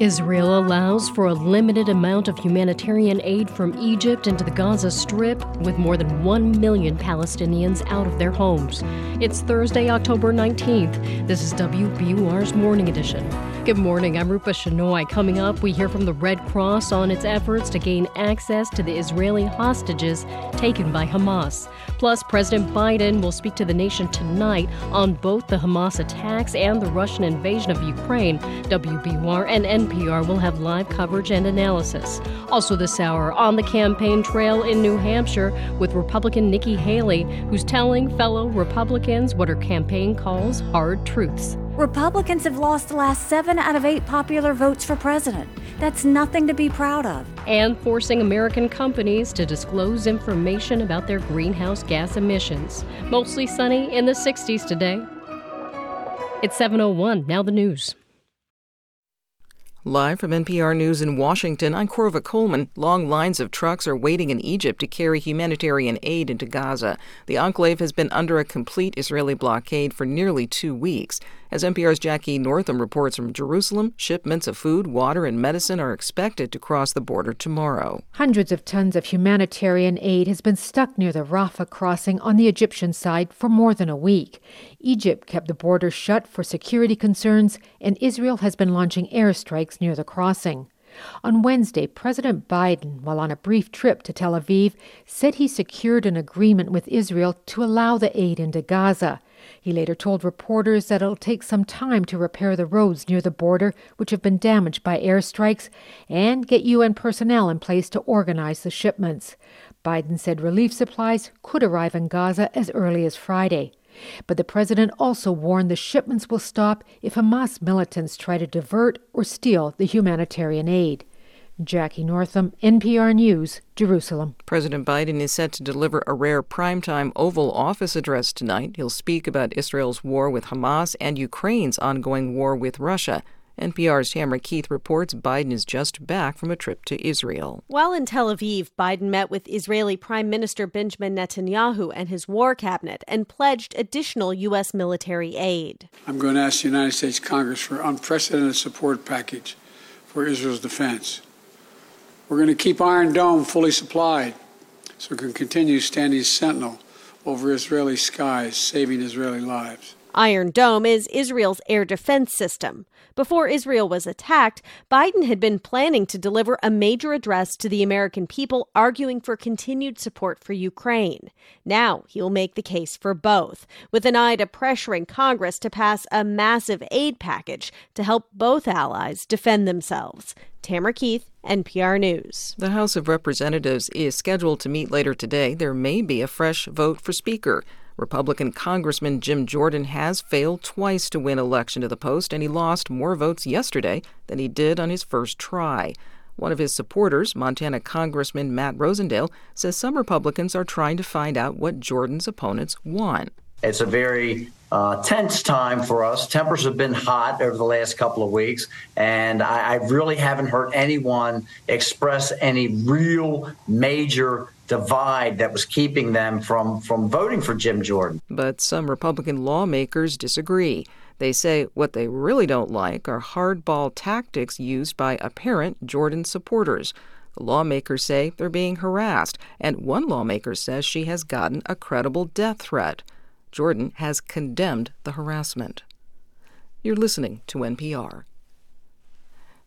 Israel allows for a limited amount of humanitarian aid from Egypt into the Gaza Strip, with more than 1 million Palestinians out of their homes. It's Thursday, October 19th. This is WBUR's Morning Edition. Good morning, I'm Rupa Shenoy. Coming up, we hear from the Red Cross on its efforts to gain access to the Israeli hostages taken by Hamas. Plus, President Biden will speak to the nation tonight on both the Hamas attacks and the Russian invasion of Ukraine. WBUR and NPR will have live coverage and analysis. Also this hour, on the campaign trail in New Hampshire with Republican Nikki Haley, who's telling fellow Republicans what her campaign calls hard truths. Republicans have lost the last 7 out of 8 popular votes for president. That's nothing to be proud of. And forcing American companies to disclose information about their greenhouse gas emissions. Mostly sunny, in the 60s today. It's 7:01. Now the news. Live from NPR News in Washington, I'm Corva Coleman. Long lines of trucks are waiting in Egypt to carry humanitarian aid into Gaza. The enclave has been under a complete Israeli blockade for nearly 2 weeks. As NPR's Jackie Northam reports from Jerusalem, shipments of food, water, and medicine are expected to cross the border tomorrow. Hundreds of tons of humanitarian aid has been stuck near the Rafah crossing on the Egyptian side for more than a week. Egypt kept the border shut for security concerns, and Israel has been launching airstrikes near the crossing. On Wednesday, President Biden, while on a brief trip to Tel Aviv, said he secured an agreement with Israel to allow the aid into Gaza. He later told reporters that it'll take some time to repair the roads near the border, which have been damaged by airstrikes, and get UN personnel in place to organize the shipments. Biden said relief supplies could arrive in Gaza as early as Friday. But the president also warned the shipments will stop if Hamas militants try to divert or steal the humanitarian aid. Jackie Northam, NPR News, Jerusalem. President Biden is set to deliver a rare primetime Oval Office address tonight. He'll speak about Israel's war with Hamas and Ukraine's ongoing war with Russia. NPR's Tamara Keith reports Biden is just back from a trip to Israel. While in Tel Aviv, Biden met with Israeli Prime Minister Benjamin Netanyahu and his war cabinet and pledged additional U.S. military aid. I'm going to ask the United States Congress for an unprecedented support package for Israel's defense. We're going to keep Iron Dome fully supplied so it can continue standing sentinel over Israeli skies, saving Israeli lives. Iron Dome is Israel's air defense system. Before Israel was attacked, Biden had been planning to deliver a major address to the American people arguing for continued support for Ukraine. Now he'll make the case for both, with an eye to pressuring Congress to pass a massive aid package to help both allies defend themselves. Tamara Keith, NPR News. The House of Representatives is scheduled to meet later today. There may be a fresh vote for Speaker. Republican Congressman Jim Jordan has failed twice to win election to the post, and he lost more votes yesterday than he did on his first try. One of his supporters, Montana Congressman Matt Rosendale, says some Republicans are trying to find out what Jordan's opponents want. It's a very tense time for us. Tempers have been hot over the last couple of weeks, and I really haven't heard anyone express any real major divide that was keeping them from voting for Jim Jordan. But some Republican lawmakers disagree. They say what they really don't like are hardball tactics used by apparent Jordan supporters. The lawmakers say they're being harassed, and one lawmaker says she has gotten a credible death threat. Jordan has condemned the harassment. You're listening to NPR.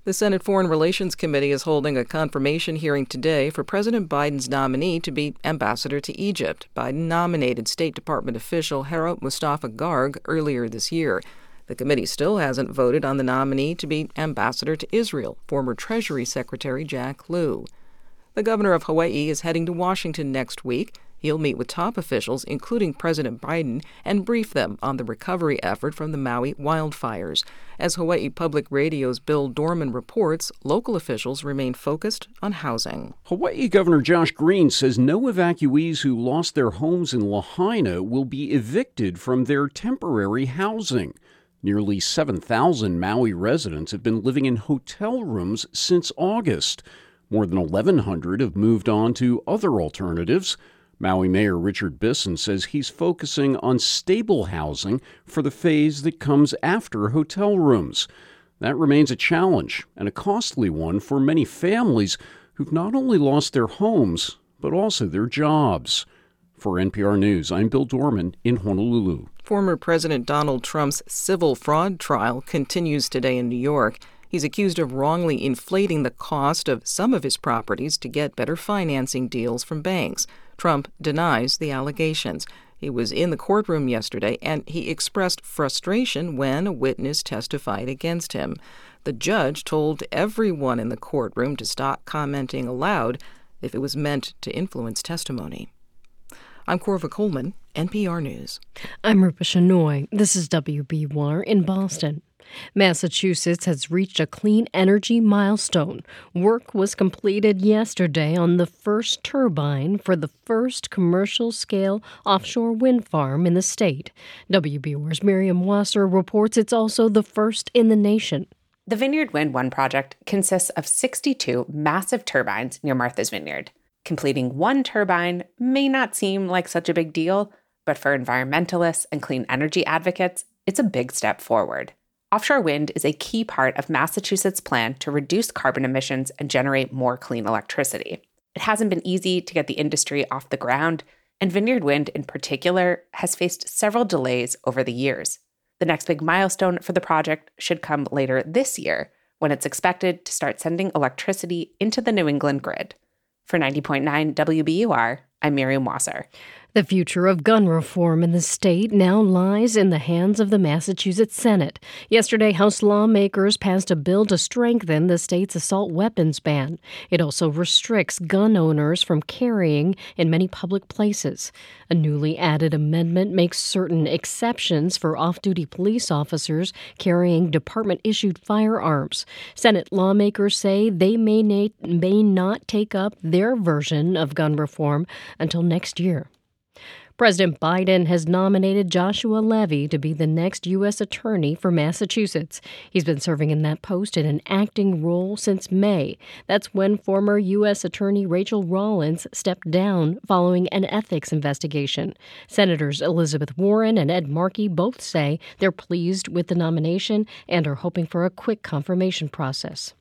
The Senate Foreign Relations Committee is holding a confirmation hearing today for President Biden's nominee to be ambassador to Egypt. Biden nominated State Department official Harout Mustafa Garg earlier this year. The committee still hasn't voted on the nominee to be ambassador to Israel, former Treasury Secretary Jack Lew. The governor of Hawaii is heading to Washington next week. He'll meet with top officials, including President Biden, and brief them on the recovery effort from the Maui wildfires. As Hawaii Public Radio's Bill Dorman reports, local officials remain focused on housing. Hawaii Governor Josh Green says no evacuees who lost their homes in Lahaina will be evicted from their temporary housing. Nearly 7,000 Maui residents have been living in hotel rooms since August. More than 1,100 have moved on to other alternatives. Maui Mayor Richard Bisson says he's focusing on stable housing for the phase that comes after hotel rooms. That remains a challenge, and a costly one for many families who've not only lost their homes, but also their jobs. For NPR News, I'm Bill Dorman in Honolulu. Former President Donald Trump's civil fraud trial continues today in New York. He's accused of wrongly inflating the cost of some of his properties to get better financing deals from banks. Trump denies the allegations. He was in the courtroom yesterday, and he expressed frustration when a witness testified against him. The judge told everyone in the courtroom to stop commenting aloud if it was meant to influence testimony. I'm Corva Coleman, NPR News. I'm Rupa Shenoy. This is WBUR in Boston. Massachusetts has reached a clean energy milestone. Work was completed yesterday on the first turbine for the first commercial-scale offshore wind farm in the state. WBUR's Miriam Wasser reports it's also the first in the nation. The Vineyard Wind 1 project consists of 62 massive turbines near Martha's Vineyard. Completing one turbine may not seem like such a big deal, but for environmentalists and clean energy advocates, it's a big step forward. Offshore wind is a key part of Massachusetts' plan to reduce carbon emissions and generate more clean electricity. It hasn't been easy to get the industry off the ground, and Vineyard Wind in particular has faced several delays over the years. The next big milestone for the project should come later this year, when it's expected to start sending electricity into the New England grid. For 90.9 WBUR, I'm Miriam Wasser. The future of gun reform in the state now lies in the hands of the Massachusetts Senate. Yesterday, House lawmakers passed a bill to strengthen the state's assault weapons ban. It also restricts gun owners from carrying in many public places. A newly added amendment makes certain exceptions for off-duty police officers carrying department-issued firearms. Senate lawmakers say they may not take up their version of gun reform until next year. President Biden has nominated Joshua Levy to be the next U.S. attorney for Massachusetts. He's been serving in that post in an acting role since May. That's when former U.S. Attorney Rachel Rollins stepped down following an ethics investigation. Senators Elizabeth Warren and Ed Markey both say they're pleased with the nomination and are hoping for a quick confirmation process.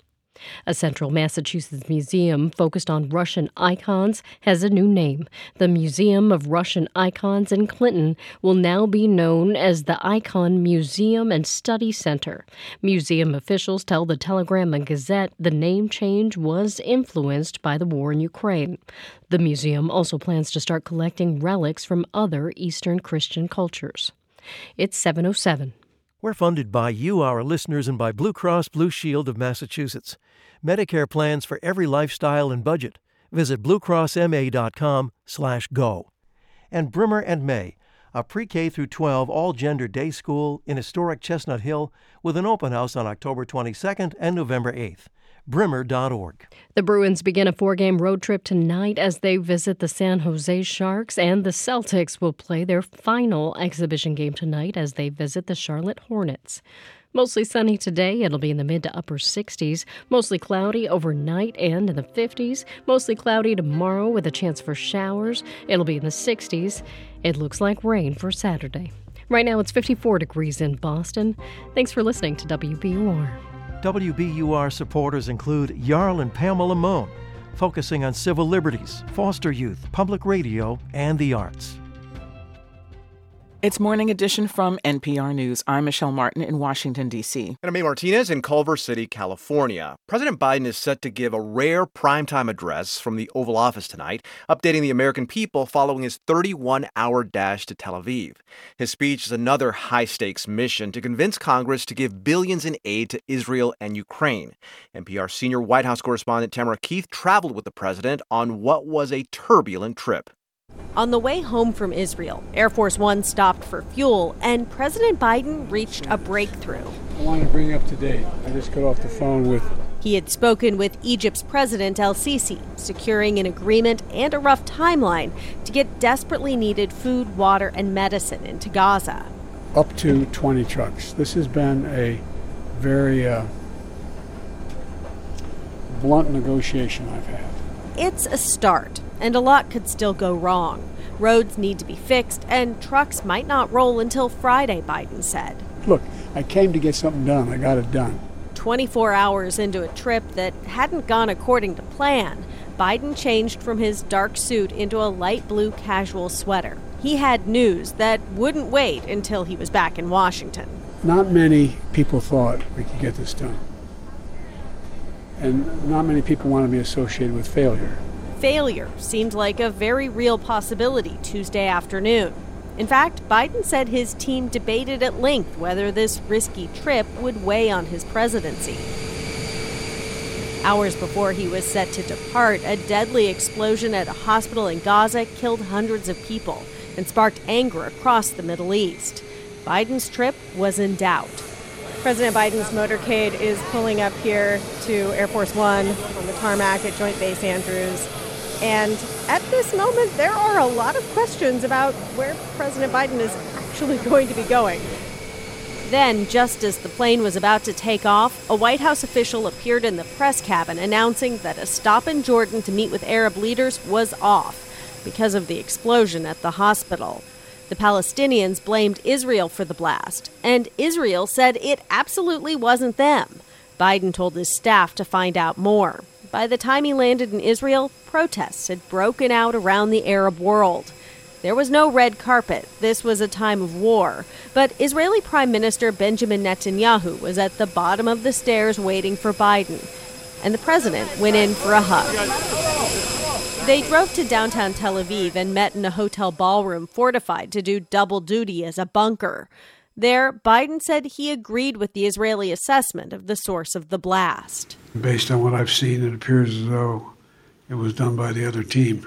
A central Massachusetts museum focused on Russian icons has a new name. The Museum of Russian Icons in Clinton will now be known as the Icon Museum and Study Center. Museum officials tell the Telegram and Gazette the name change was influenced by the war in Ukraine. The museum also plans to start collecting relics from other Eastern Christian cultures. It's 7:07. We're funded by you, our listeners, and by Blue Cross Blue Shield of Massachusetts. Medicare plans for every lifestyle and budget. Visit bluecrossma.com/go. And Brimmer and May, a pre-K through 12 all-gender day school in historic Chestnut Hill with an open house on October 22nd and November 8th. Brimmer.org. The Bruins begin a four-game road trip tonight as they visit the San Jose Sharks, and the Celtics will play their final exhibition game tonight as they visit the Charlotte Hornets. Mostly sunny today. It'll be in the mid to upper 60s. Mostly cloudy overnight and in the 50s. Mostly cloudy tomorrow with a chance for showers. It'll be in the 60s. It looks like rain for Saturday. Right now it's 54 degrees in Boston. Thanks for listening to WBUR. WBUR supporters include Jarl and Pamela Moan, focusing on civil liberties, foster youth, public radio, and the arts. It's Morning Edition from NPR News. I'm Michelle Martin in Washington, D.C. And I'm May Martinez in Culver City, California. President Biden is set to give a rare primetime address from the Oval Office tonight, updating the American people following his 31-hour dash to Tel Aviv. His speech is another high-stakes mission to convince Congress to give billions in aid to Israel and Ukraine. NPR senior White House correspondent Tamara Keith traveled with the president on what was a turbulent trip. On the way home from Israel, Air Force One stopped for fuel, and President Biden reached a breakthrough. I want to bring you up to date. I just got off the phone with... He had spoken with Egypt's President El-Sisi, securing an agreement and a rough timeline to get desperately needed food, water, and medicine into Gaza. Up to 20 trucks. This has been a very blunt negotiation I've had. It's a start. And a lot could still go wrong. Roads need to be fixed, and trucks might not roll until Friday, Biden said. Look, I came to get something done. I got it done. 24 hours into a trip that hadn't gone according to plan, Biden changed from his dark suit into a light blue casual sweater. He had news that wouldn't wait until he was back in Washington. Not many people thought we could get this done. And not many people want to be associated with failure. Failure seemed like a very real possibility Tuesday afternoon. In fact, Biden said his team debated at length whether this risky trip would weigh on his presidency. Hours before he was set to depart, a deadly explosion at a hospital in Gaza killed hundreds of people and sparked anger across the Middle East. Biden's trip was in doubt. President Biden's motorcade is pulling up here to Air Force One on the tarmac at Joint Base Andrews. And at this moment, there are a lot of questions about where President Biden is actually going to be going. Then, just as the plane was about to take off, a White House official appeared in the press cabin announcing that a stop in Jordan to meet with Arab leaders was off because of the explosion at the hospital. The Palestinians blamed Israel for the blast, and Israel said it absolutely wasn't them. Biden told his staff to find out more. By the time he landed in Israel, protests had broken out around the Arab world. There was no red carpet. This was a time of war. But Israeli Prime Minister Benjamin Netanyahu was at the bottom of the stairs waiting for Biden. And the president went in for a hug. They drove to downtown Tel Aviv and met in a hotel ballroom fortified to do double duty as a bunker. There, Biden said he agreed with the Israeli assessment of the source of the blast. Based on what I've seen, it appears as though it was done by the other team,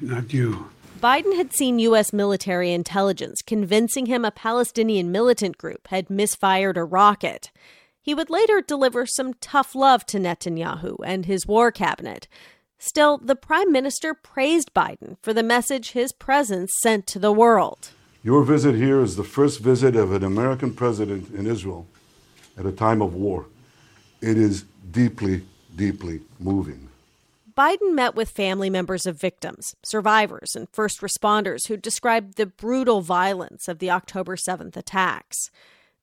not you. Biden had seen U.S. military intelligence convincing him a Palestinian militant group had misfired a rocket. He would later deliver some tough love to Netanyahu and his war cabinet. Still, the prime minister praised Biden for the message his presence sent to the world. Your visit here is the first visit of an American president in Israel at a time of war. It is deeply, deeply moving. Biden met with family members of victims, survivors, and first responders who described the brutal violence of the October 7th attacks.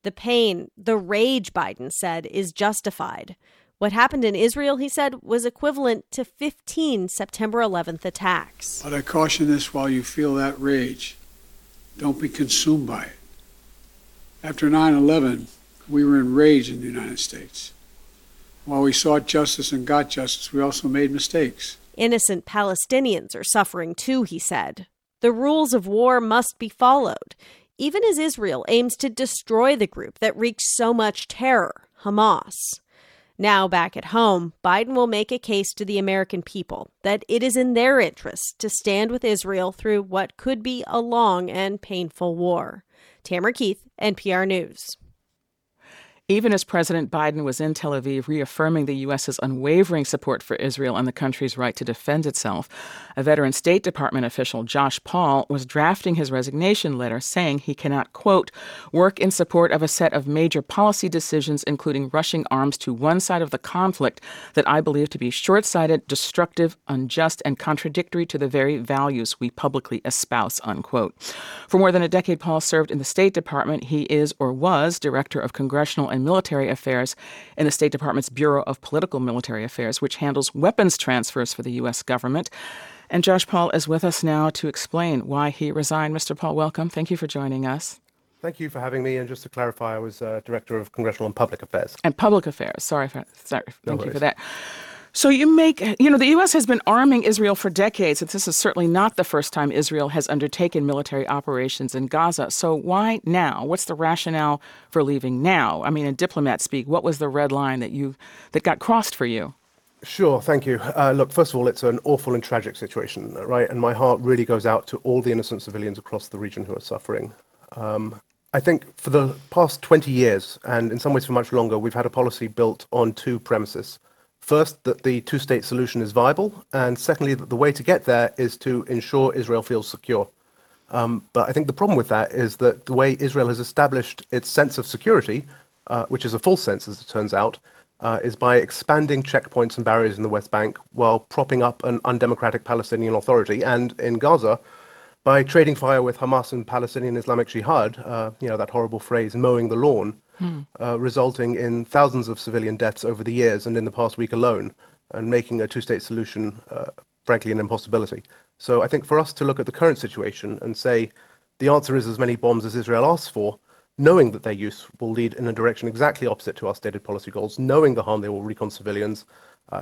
The pain, the rage, Biden said, is justified. What happened in Israel, he said, was equivalent to 15 September 11th attacks. But I caution this while you feel that rage. Don't be consumed by it. After 9/11, we were enraged in the United States. While we sought justice and got justice, we also made mistakes. Innocent Palestinians are suffering too, he said. The rules of war must be followed, even as Israel aims to destroy the group that wreaked so much terror, Hamas. Now back at home, Biden will make a case to the American people that it is in their interest to stand with Israel through what could be a long and painful war. Tamara Keith, NPR News. Even as President Biden was in Tel Aviv reaffirming the U.S.'s unwavering support for Israel and the country's right to defend itself, a veteran State Department official, Josh Paul, was drafting his resignation letter saying he cannot, quote, work in support of a set of major policy decisions, including rushing arms to one side of the conflict that I believe to be short-sighted, destructive, unjust, and contradictory to the very values we publicly espouse, unquote. For more than a decade, Paul served in the State Department. He is or was director of Congressional and Military Affairs in the State Department's Bureau of Political Military Affairs, which handles weapons transfers for the U.S. government. And Josh Paul is with us now to explain why he resigned. Mr. Paul, welcome. Thank you for joining us. Thank you for having me. And just to clarify, I was Director of Congressional and Public Affairs. And Public Affairs. Sorry. Thank you for that. So the U.S. has been arming Israel for decades, and this is certainly not the first time Israel has undertaken military operations in Gaza. So why now? What's the rationale for leaving now? I mean, in diplomat speak, what was the red line that got crossed for you? Sure, thank you. Look, first of all, it's an awful and tragic situation, right? And my heart really goes out to all the innocent civilians across the region who are suffering. I think for the past 20 years, and in some ways for much longer, we've had a policy built on two premises. First, that the two-state solution is viable, and secondly, that the way to get there is to ensure Israel feels secure. But I think the problem with that is that the way Israel has established its sense of security, which is a false sense, as it turns out, is by expanding checkpoints and barriers in the West Bank while propping up an undemocratic Palestinian Authority, and in Gaza, by trading fire with Hamas and Palestinian Islamic Jihad, that horrible phrase, mowing the lawn, resulting in thousands of civilian deaths over the years and in the past week alone, and making a two-state solution, frankly, an impossibility. So I think for us to look at the current situation and say the answer is as many bombs as Israel asks for, knowing that their use will lead in a direction exactly opposite to our stated policy goals, knowing the harm they will wreak on civilians,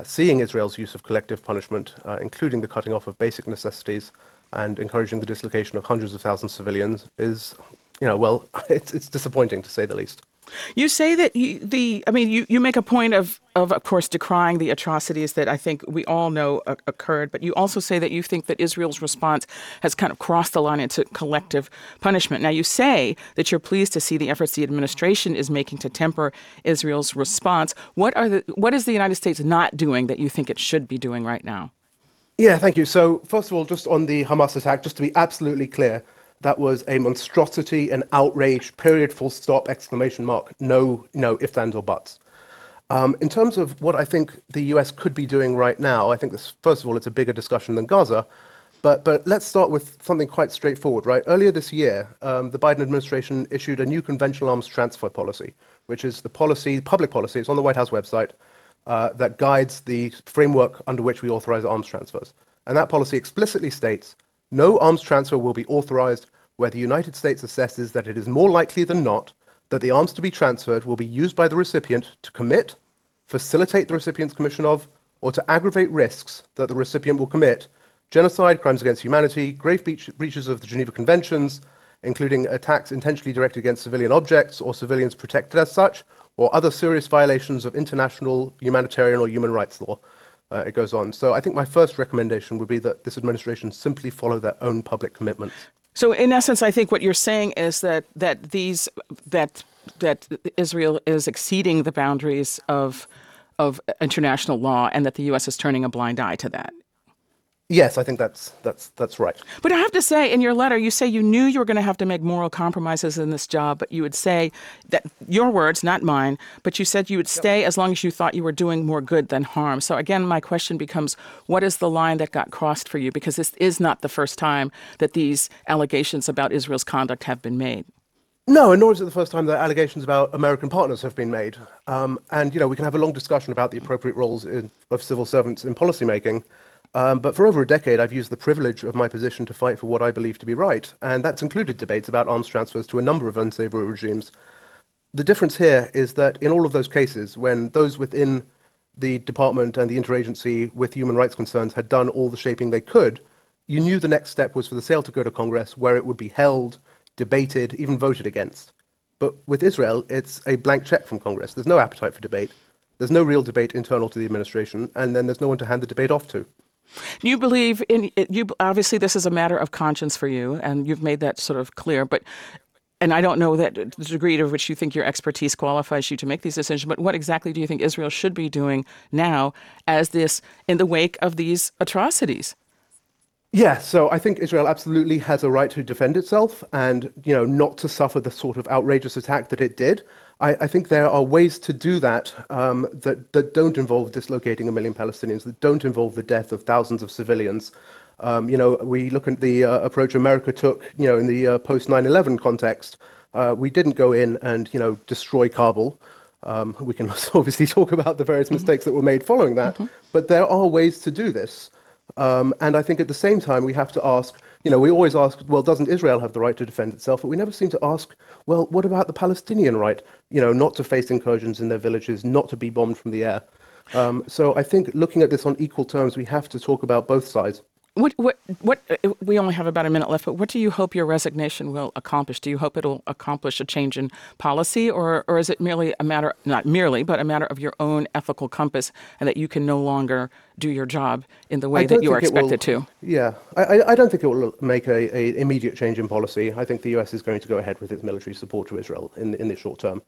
seeing Israel's use of collective punishment, including the cutting off of basic necessities, and encouraging the dislocation of hundreds of thousands of civilians is, it's disappointing, to say the least. You say that you make a point of course, decrying the atrocities that I think we all know occurred, but you also say that you think that Israel's response has kind of crossed the line into collective punishment. Now, you say that you're pleased to see the efforts the administration is making to temper Israel's response. What is the United States not doing that you think it should be doing right now? Yeah, thank you. So first of all, just on the Hamas attack, just to be absolutely clear, that was a monstrosity, an outrage, period, full stop, exclamation mark. No ifs, ands, or buts. In terms of what I think the US could be doing right now, I think this, first of all, it's a bigger discussion than Gaza. But let's start with something quite straightforward, right? Earlier this year, the Biden administration issued a new conventional arms transfer policy, which is the policy, public policy, it's on the White House website, that guides the framework under which we authorize arms transfers. And that policy explicitly states, no arms transfer will be authorized where the United States assesses that it is more likely than not that the arms to be transferred will be used by the recipient to commit, facilitate the recipient's commission of, or to aggravate risks that the recipient will commit, genocide, crimes against humanity, grave breaches of the Geneva Conventions, including attacks intentionally directed against civilian objects or civilians protected as such, or other serious violations of international humanitarian or human rights law. It goes on. So I think my first recommendation would be that this administration simply follow their own public commitments. So in essence, I think what you're saying is that Israel is exceeding the boundaries of international law, and that the U.S. is turning a blind eye to that. Yes, I think that's right. But I have to say, in your letter, you say you knew you were going to have to make moral compromises in this job, but you would say that, your words, not mine, but you said you would stay as long as you thought you were doing more good than harm. So again, my question becomes, what is the line that got crossed for you? Because this is not the first time that these allegations about Israel's conduct have been made. No, and nor is it the first time that allegations about American partners have been made. We can have a long discussion about the appropriate roles of civil servants in policymaking. But for over a decade, I've used the privilege of my position to fight for what I believe to be right, and that's included debates about arms transfers to a number of unsavory regimes. The difference here is that in all of those cases, when those within the department and the interagency with human rights concerns had done all the shaping they could, you knew the next step was for the sale to go to Congress, where it would be held, debated, even voted against. But with Israel, it's a blank check from Congress. There's no appetite for debate. There's no real debate internal to the administration, and then there's no one to hand the debate off to. You believe in it, obviously this is a matter of conscience for you, and you've made that sort of clear, and I don't know that the degree to which you think your expertise qualifies you to make these decisions, but what exactly do you think Israel should be doing now in the wake of these atrocities? Yeah, so I think Israel absolutely has a right to defend itself and, not to suffer the sort of outrageous attack that it did. I think there are ways to do that that don't involve dislocating 1 million Palestinians, that don't involve the death of thousands of civilians. We look at the approach America took, in the post 9/11 context. We didn't go in and, destroy Kabul. We can obviously talk about the various mistakes that were made following that, but there are ways to do this. And I think at the same time, we have to ask, we always ask, well, doesn't Israel have the right to defend itself? But we never seem to ask, well, what about the Palestinian right, not to face incursions in their villages, not to be bombed from the air? So I think looking at this on equal terms, we have to talk about both sides. What? We only have about a minute left, but what do you hope your resignation will accomplish? Do you hope it'll accomplish a change in policy, or is it merely a matter, not merely, but a matter of your own ethical compass, and that you can no longer do your job in the way that you are expected to? Yeah, I don't think it will make a immediate change in policy. I think the U.S. is going to go ahead with its military support to Israel in the short term.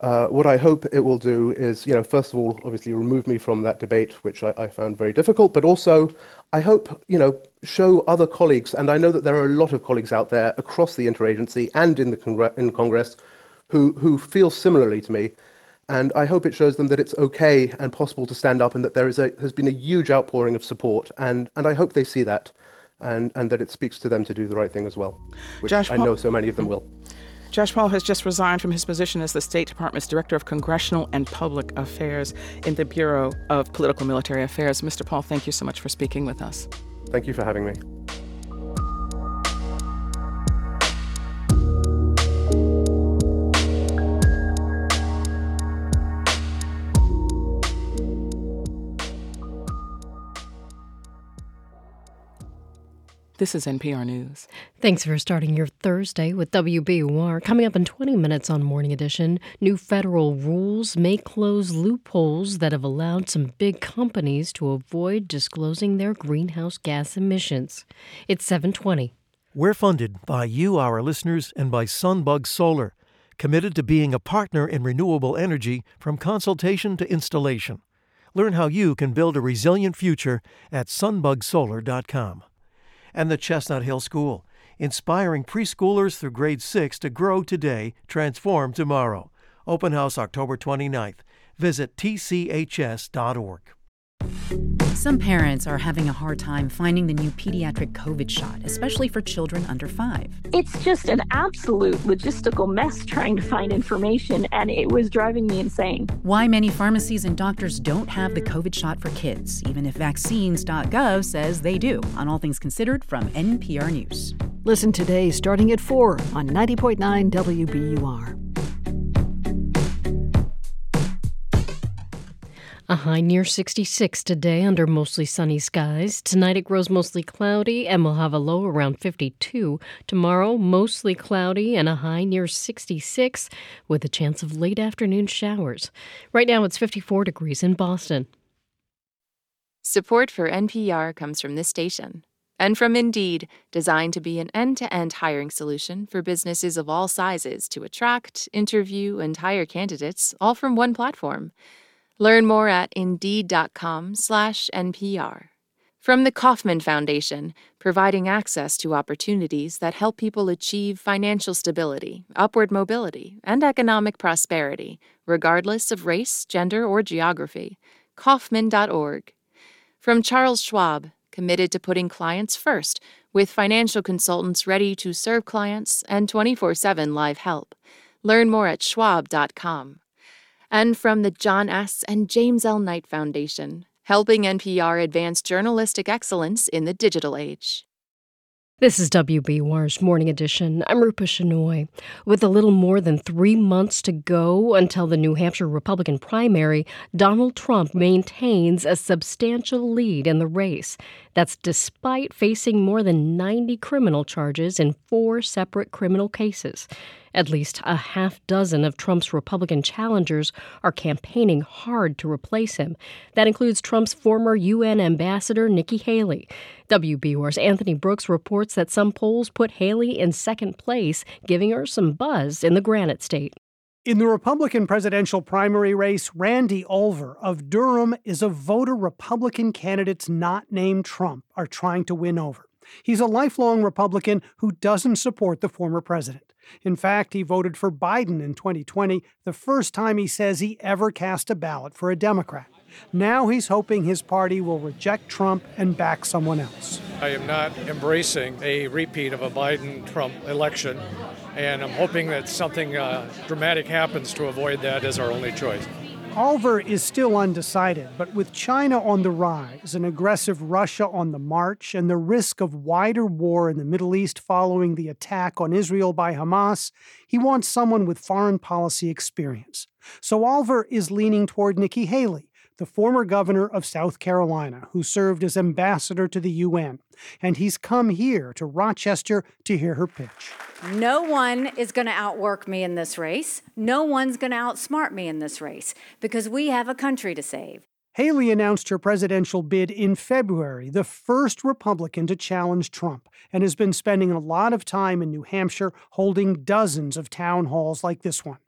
What I hope it will do is, first of all, obviously remove me from that debate, which I found very difficult, but also I hope, show other colleagues, and I know that there are a lot of colleagues out there across the interagency and in Congress who feel similarly to me, and I hope it shows them that it's okay and possible to stand up, and that there has been a huge outpouring of support, and I hope they see that. and that it speaks to them to do the right thing as well, which I know so many of them will. Josh Paul has just resigned from his position as the State Department's Director of Congressional and Public Affairs in the Bureau of Political Military Affairs. Mr. Paul, thank you so much for speaking with us. Thank you for having me. This is NPR News. Thanks for starting your Thursday with WBUR. Coming up in 20 minutes on Morning Edition, new federal rules may close loopholes that have allowed some big companies to avoid disclosing their greenhouse gas emissions. It's 7:20. We're funded by you, our listeners, and by Sunbug Solar, committed to being a partner in renewable energy from consultation to installation. Learn how you can build a resilient future at sunbugsolar.com. And the Chestnut Hill School, inspiring preschoolers through grade 6 to grow today, transform tomorrow. Open house October 29th. Visit tchs.org. Some parents are having a hard time finding the new pediatric COVID shot, especially for children under 5. It's just an absolute logistical mess trying to find information, and it was driving me insane. Why many pharmacies and doctors don't have the COVID shot for kids, even if vaccines.gov says they do, on All Things Considered from NPR News. Listen today starting at 4 on 90.9 WBUR. A high near 66 today under mostly sunny skies. Tonight it grows mostly cloudy and we'll have a low around 52. Tomorrow, mostly cloudy and a high near 66 with a chance of late afternoon showers. Right now it's 54 degrees in Boston. Support for NPR comes from this station and from Indeed, designed to be an end-to-end hiring solution for businesses of all sizes to attract, interview, and hire candidates all from one platform. Learn more at Indeed.com/NPR. From the Kauffman Foundation, providing access to opportunities that help people achieve financial stability, upward mobility, and economic prosperity, regardless of race, gender, or geography. Kauffman.org. From Charles Schwab, committed to putting clients first, with financial consultants ready to serve clients and 24/7 live help. Learn more at Schwab.com. And from the John S. and James L. Knight Foundation, helping NPR advance journalistic excellence in the digital age. This is WBUR's Morning Edition. I'm Rupa Shenoy. With a little more than 3 months to go until the New Hampshire Republican primary, Donald Trump maintains a substantial lead in the race. That's despite facing more than 90 criminal charges in 4 separate criminal cases. At least a half dozen of Trump's Republican challengers are campaigning hard to replace him. That includes Trump's former UN ambassador, Nikki Haley. WBUR's Anthony Brooks reports that some polls put Haley in second place, giving her some buzz in the Granite State. In the Republican presidential primary race, Randy Olver of Durham is a voter Republican candidates not named Trump are trying to win over. He's a lifelong Republican who doesn't support the former president. In fact, he voted for Biden in 2020, the first time he says he ever cast a ballot for a Democrat. Now he's hoping his party will reject Trump and back someone else. I am not embracing a repeat of a Biden-Trump election, and I'm hoping that something dramatic happens to avoid that as our only choice. Olver is still undecided, but with China on the rise, an aggressive Russia on the march, and the risk of wider war in the Middle East following the attack on Israel by Hamas, he wants someone with foreign policy experience. So Olver is leaning toward Nikki Haley, the former governor of South Carolina, who served as ambassador to the UN. And he's come here to Rochester to hear her pitch. No one is going to outwork me in this race. No one's going to outsmart me in this race because we have a country to save. Haley announced her presidential bid in February, the first Republican to challenge Trump, and has been spending a lot of time in New Hampshire holding dozens of town halls like this one.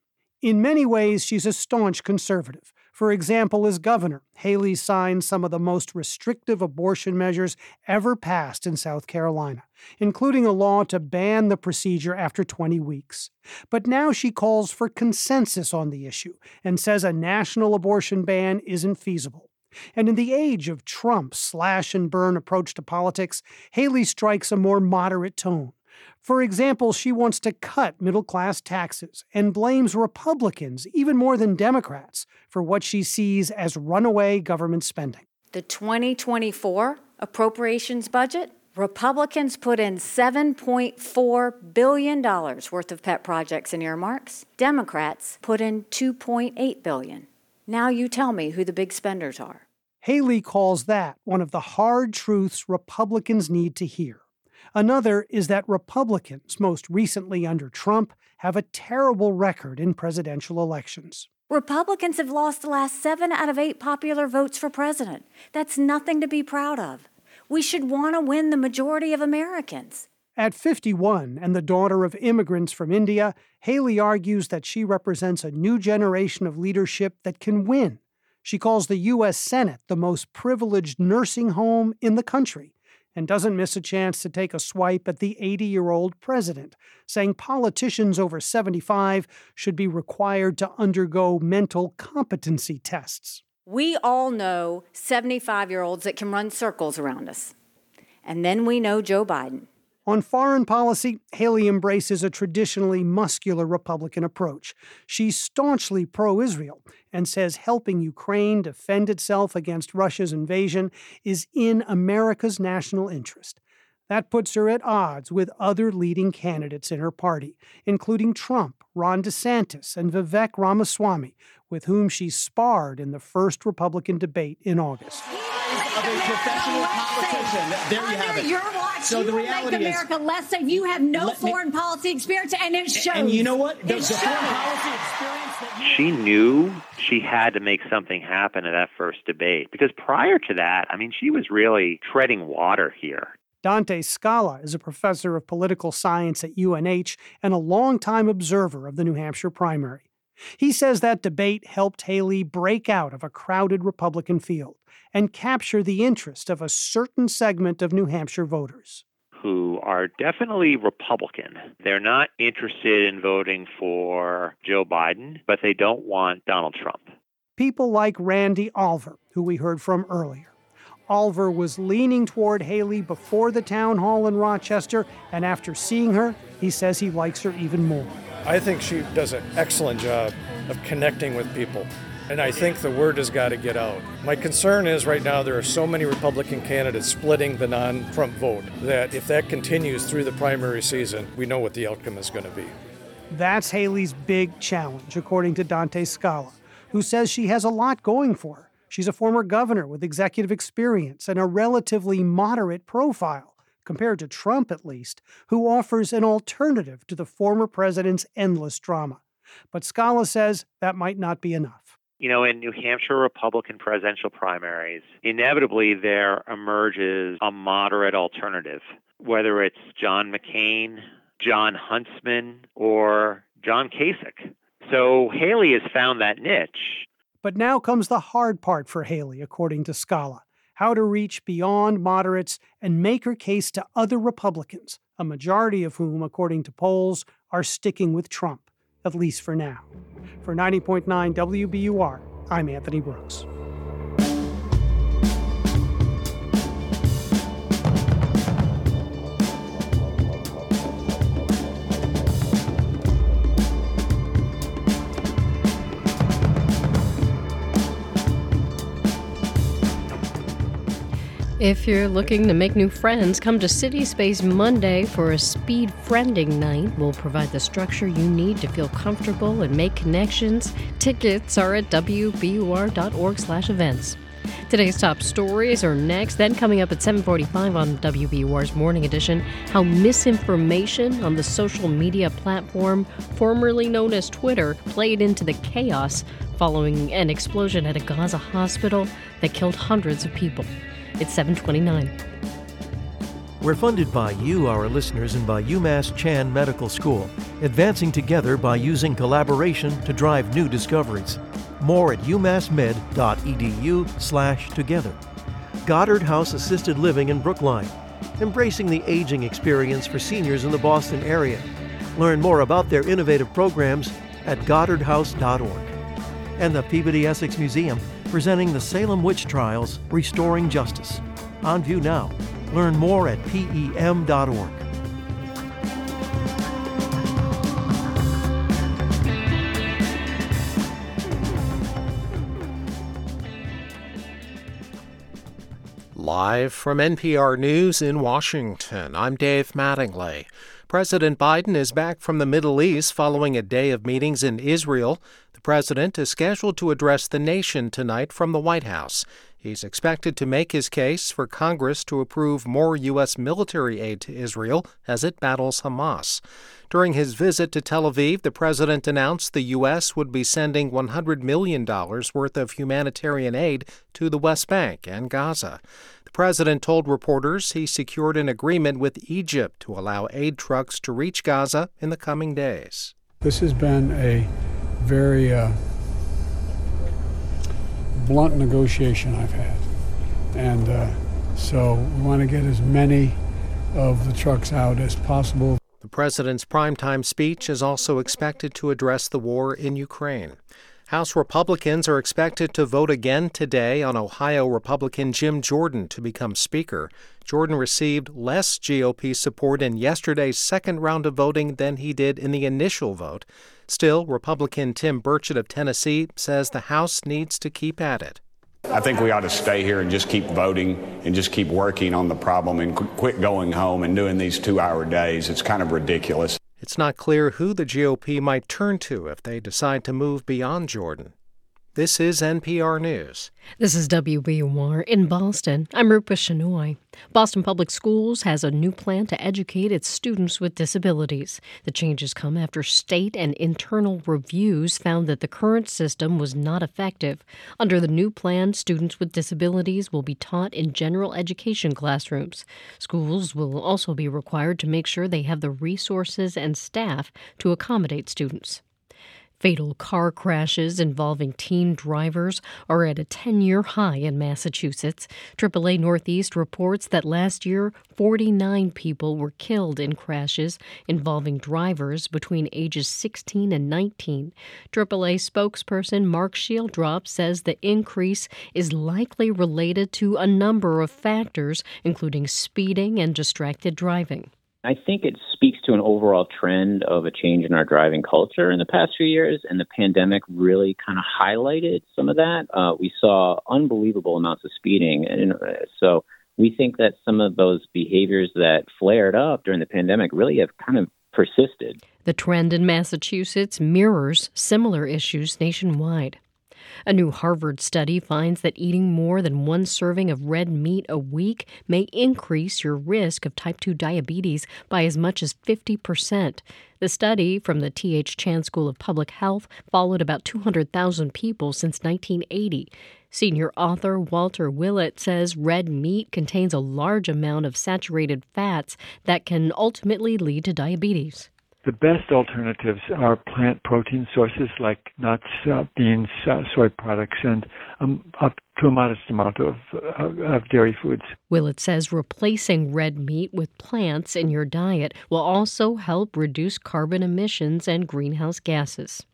In many ways, she's a staunch conservative. For example, as governor, Haley signed some of the most restrictive abortion measures ever passed in South Carolina, including a law to ban the procedure after 20 weeks. But now she calls for consensus on the issue and says a national abortion ban isn't feasible. And in the age of Trump's slash-and-burn approach to politics, Haley strikes a more moderate tone. For example, she wants to cut middle-class taxes and blames Republicans, even more than Democrats, for what she sees as runaway government spending. The 2024 appropriations budget, Republicans put in $7.4 billion worth of pet projects and earmarks. Democrats put in $2.8 billion. Now you tell me who the big spenders are. Haley calls that one of the hard truths Republicans need to hear. Another is that Republicans, most recently under Trump, have a terrible record in presidential elections. Republicans have lost the last 7 out of 8 popular votes for president. That's nothing to be proud of. We should want to win the majority of Americans. At 51 and the daughter of immigrants from India, Haley argues that she represents a new generation of leadership that can win. She calls the U.S. Senate the most privileged nursing home in the country, and doesn't miss a chance to take a swipe at the 80-year-old president, saying politicians over 75 should be required to undergo mental competency tests. We all know 75-year-olds that can run circles around us. And then we know Joe Biden. On foreign policy, Haley embraces a traditionally muscular Republican approach. She's staunchly pro-Israel and says helping Ukraine defend itself against Russia's invasion is in America's national interest. That puts her at odds with other leading candidates in her party, including Trump, Ron DeSantis, and Vivek Ramaswamy, with whom she sparred in the first Republican debate in August. Of a professional politician. There you have it. Under your watch, so you will make America less safe. You have no foreign policy experience, and it shows. And you know what? The foreign policy experience that she knew she had to make something happen at that first debate. Because prior to that, I mean, she was really treading water here. Dante Scala is a professor of political science at UNH and a longtime observer of the New Hampshire primary. He says that debate helped Haley break out of a crowded Republican field and capture the interest of a certain segment of New Hampshire voters. Who are definitely Republican. They're not interested in voting for Joe Biden, but they don't want Donald Trump. People like Randy Alver, who we heard from earlier. Alver was leaning toward Haley before the town hall in Rochester, and after seeing her, he says he likes her even more. I think she does an excellent job of connecting with people, and I think the word has got to get out. My concern is right now there are so many Republican candidates splitting the non-Trump vote that if that continues through the primary season, we know what the outcome is going to be. That's Haley's big challenge, according to Dante Scala, who says she has a lot going for her. She's a former governor with executive experience and a relatively moderate profile, compared to Trump at least, who offers an alternative to the former president's endless drama. But Scala says that might not be enough. You know, in New Hampshire Republican presidential primaries, inevitably there emerges a moderate alternative, whether it's John McCain, John Huntsman, or John Kasich. So Haley has found that niche. But now comes the hard part for Haley, according to Scala, how to reach beyond moderates and make her case to other Republicans, a majority of whom, according to polls, are sticking with Trump, at least for now. For 90.9 WBUR, I'm Anthony Brooks. If you're looking to make new friends, come to City Space Monday for a speed friending night. We'll provide the structure you need to feel comfortable and make connections. Tickets are at WBUR.org/events. Today's top stories are next. Then coming up at 7:45 on WBUR's Morning Edition, how misinformation on the social media platform, formerly known as Twitter, played into the chaos following an explosion at a Gaza hospital that killed hundreds of people. It's 7:29. We're funded by you, our listeners, and by UMass Chan Medical School, advancing together by using collaboration to drive new discoveries. More at umassmed.edu/together. Goddard House Assisted Living in Brookline, embracing the aging experience for seniors in the Boston area. Learn more about their innovative programs at goddardhouse.org. And the Peabody Essex Museum, presenting the Salem Witch Trials, Restoring Justice. On view now. Learn more at PEM.org. Live from NPR News in Washington, I'm Dave Mattingly. President Biden is back from the Middle East following a day of meetings in Israel. The president is scheduled to address the nation tonight from the White House. He's expected to make his case for Congress to approve more U.S. military aid to Israel as it battles Hamas. During his visit to Tel Aviv, the president announced the U.S. would be sending $100 million worth of humanitarian aid to the West Bank and Gaza. The president told reporters he secured an agreement with Egypt to allow aid trucks to reach Gaza in the coming days. This has been a very blunt negotiation I've had, and so we want to get as many of the trucks out as possible. The president's primetime speech is also expected to address the war in Ukraine. House Republicans are expected to vote again today on Ohio Republican Jim Jordan to become Speaker. Jordan received less GOP support in yesterday's second round of voting than he did in the initial vote. Still, Republican Tim Burchett of Tennessee says the House needs to keep at it. I think we ought to stay here and just keep voting and just keep working on the problem and quit going home and doing these two-hour days. It's kind of ridiculous. It's not clear who the GOP might turn to if they decide to move beyond Jordan. This is NPR News. This is WBUR in Boston. I'm Rupa Shenoy. Boston Public Schools has a new plan to educate its students with disabilities. The changes come after state and internal reviews found that the current system was not effective. Under the new plan, students with disabilities will be taught in general education classrooms. Schools will also be required to make sure they have the resources and staff to accommodate students. Fatal car crashes involving teen drivers are at a 10-year high in Massachusetts. AAA Northeast reports that last year, 49 people were killed in crashes involving drivers between ages 16 and 19. AAA spokesperson Mark Shieldrop says the increase is likely related to a number of factors, including speeding and distracted driving. I think it speaks to an overall trend of a change in our driving culture in the past few years, and the pandemic really kind of highlighted some of that. We saw unbelievable amounts of speeding, and so we think that some of those behaviors that flared up during the pandemic really have kind of persisted. The trend in Massachusetts mirrors similar issues nationwide. A new Harvard study finds that eating more than one serving of red meat a week may increase your risk of type 2 diabetes by as much as 50%. The study from the T.H. Chan School of Public Health followed about 200,000 people since 1980. Senior author Walter Willett says red meat contains a large amount of saturated fats that can ultimately lead to diabetes. The best alternatives are plant protein sources like nuts, beans, soy products, and up to a modest amount of dairy foods. Willett says replacing red meat with plants in your diet will also help reduce carbon emissions and greenhouse gases.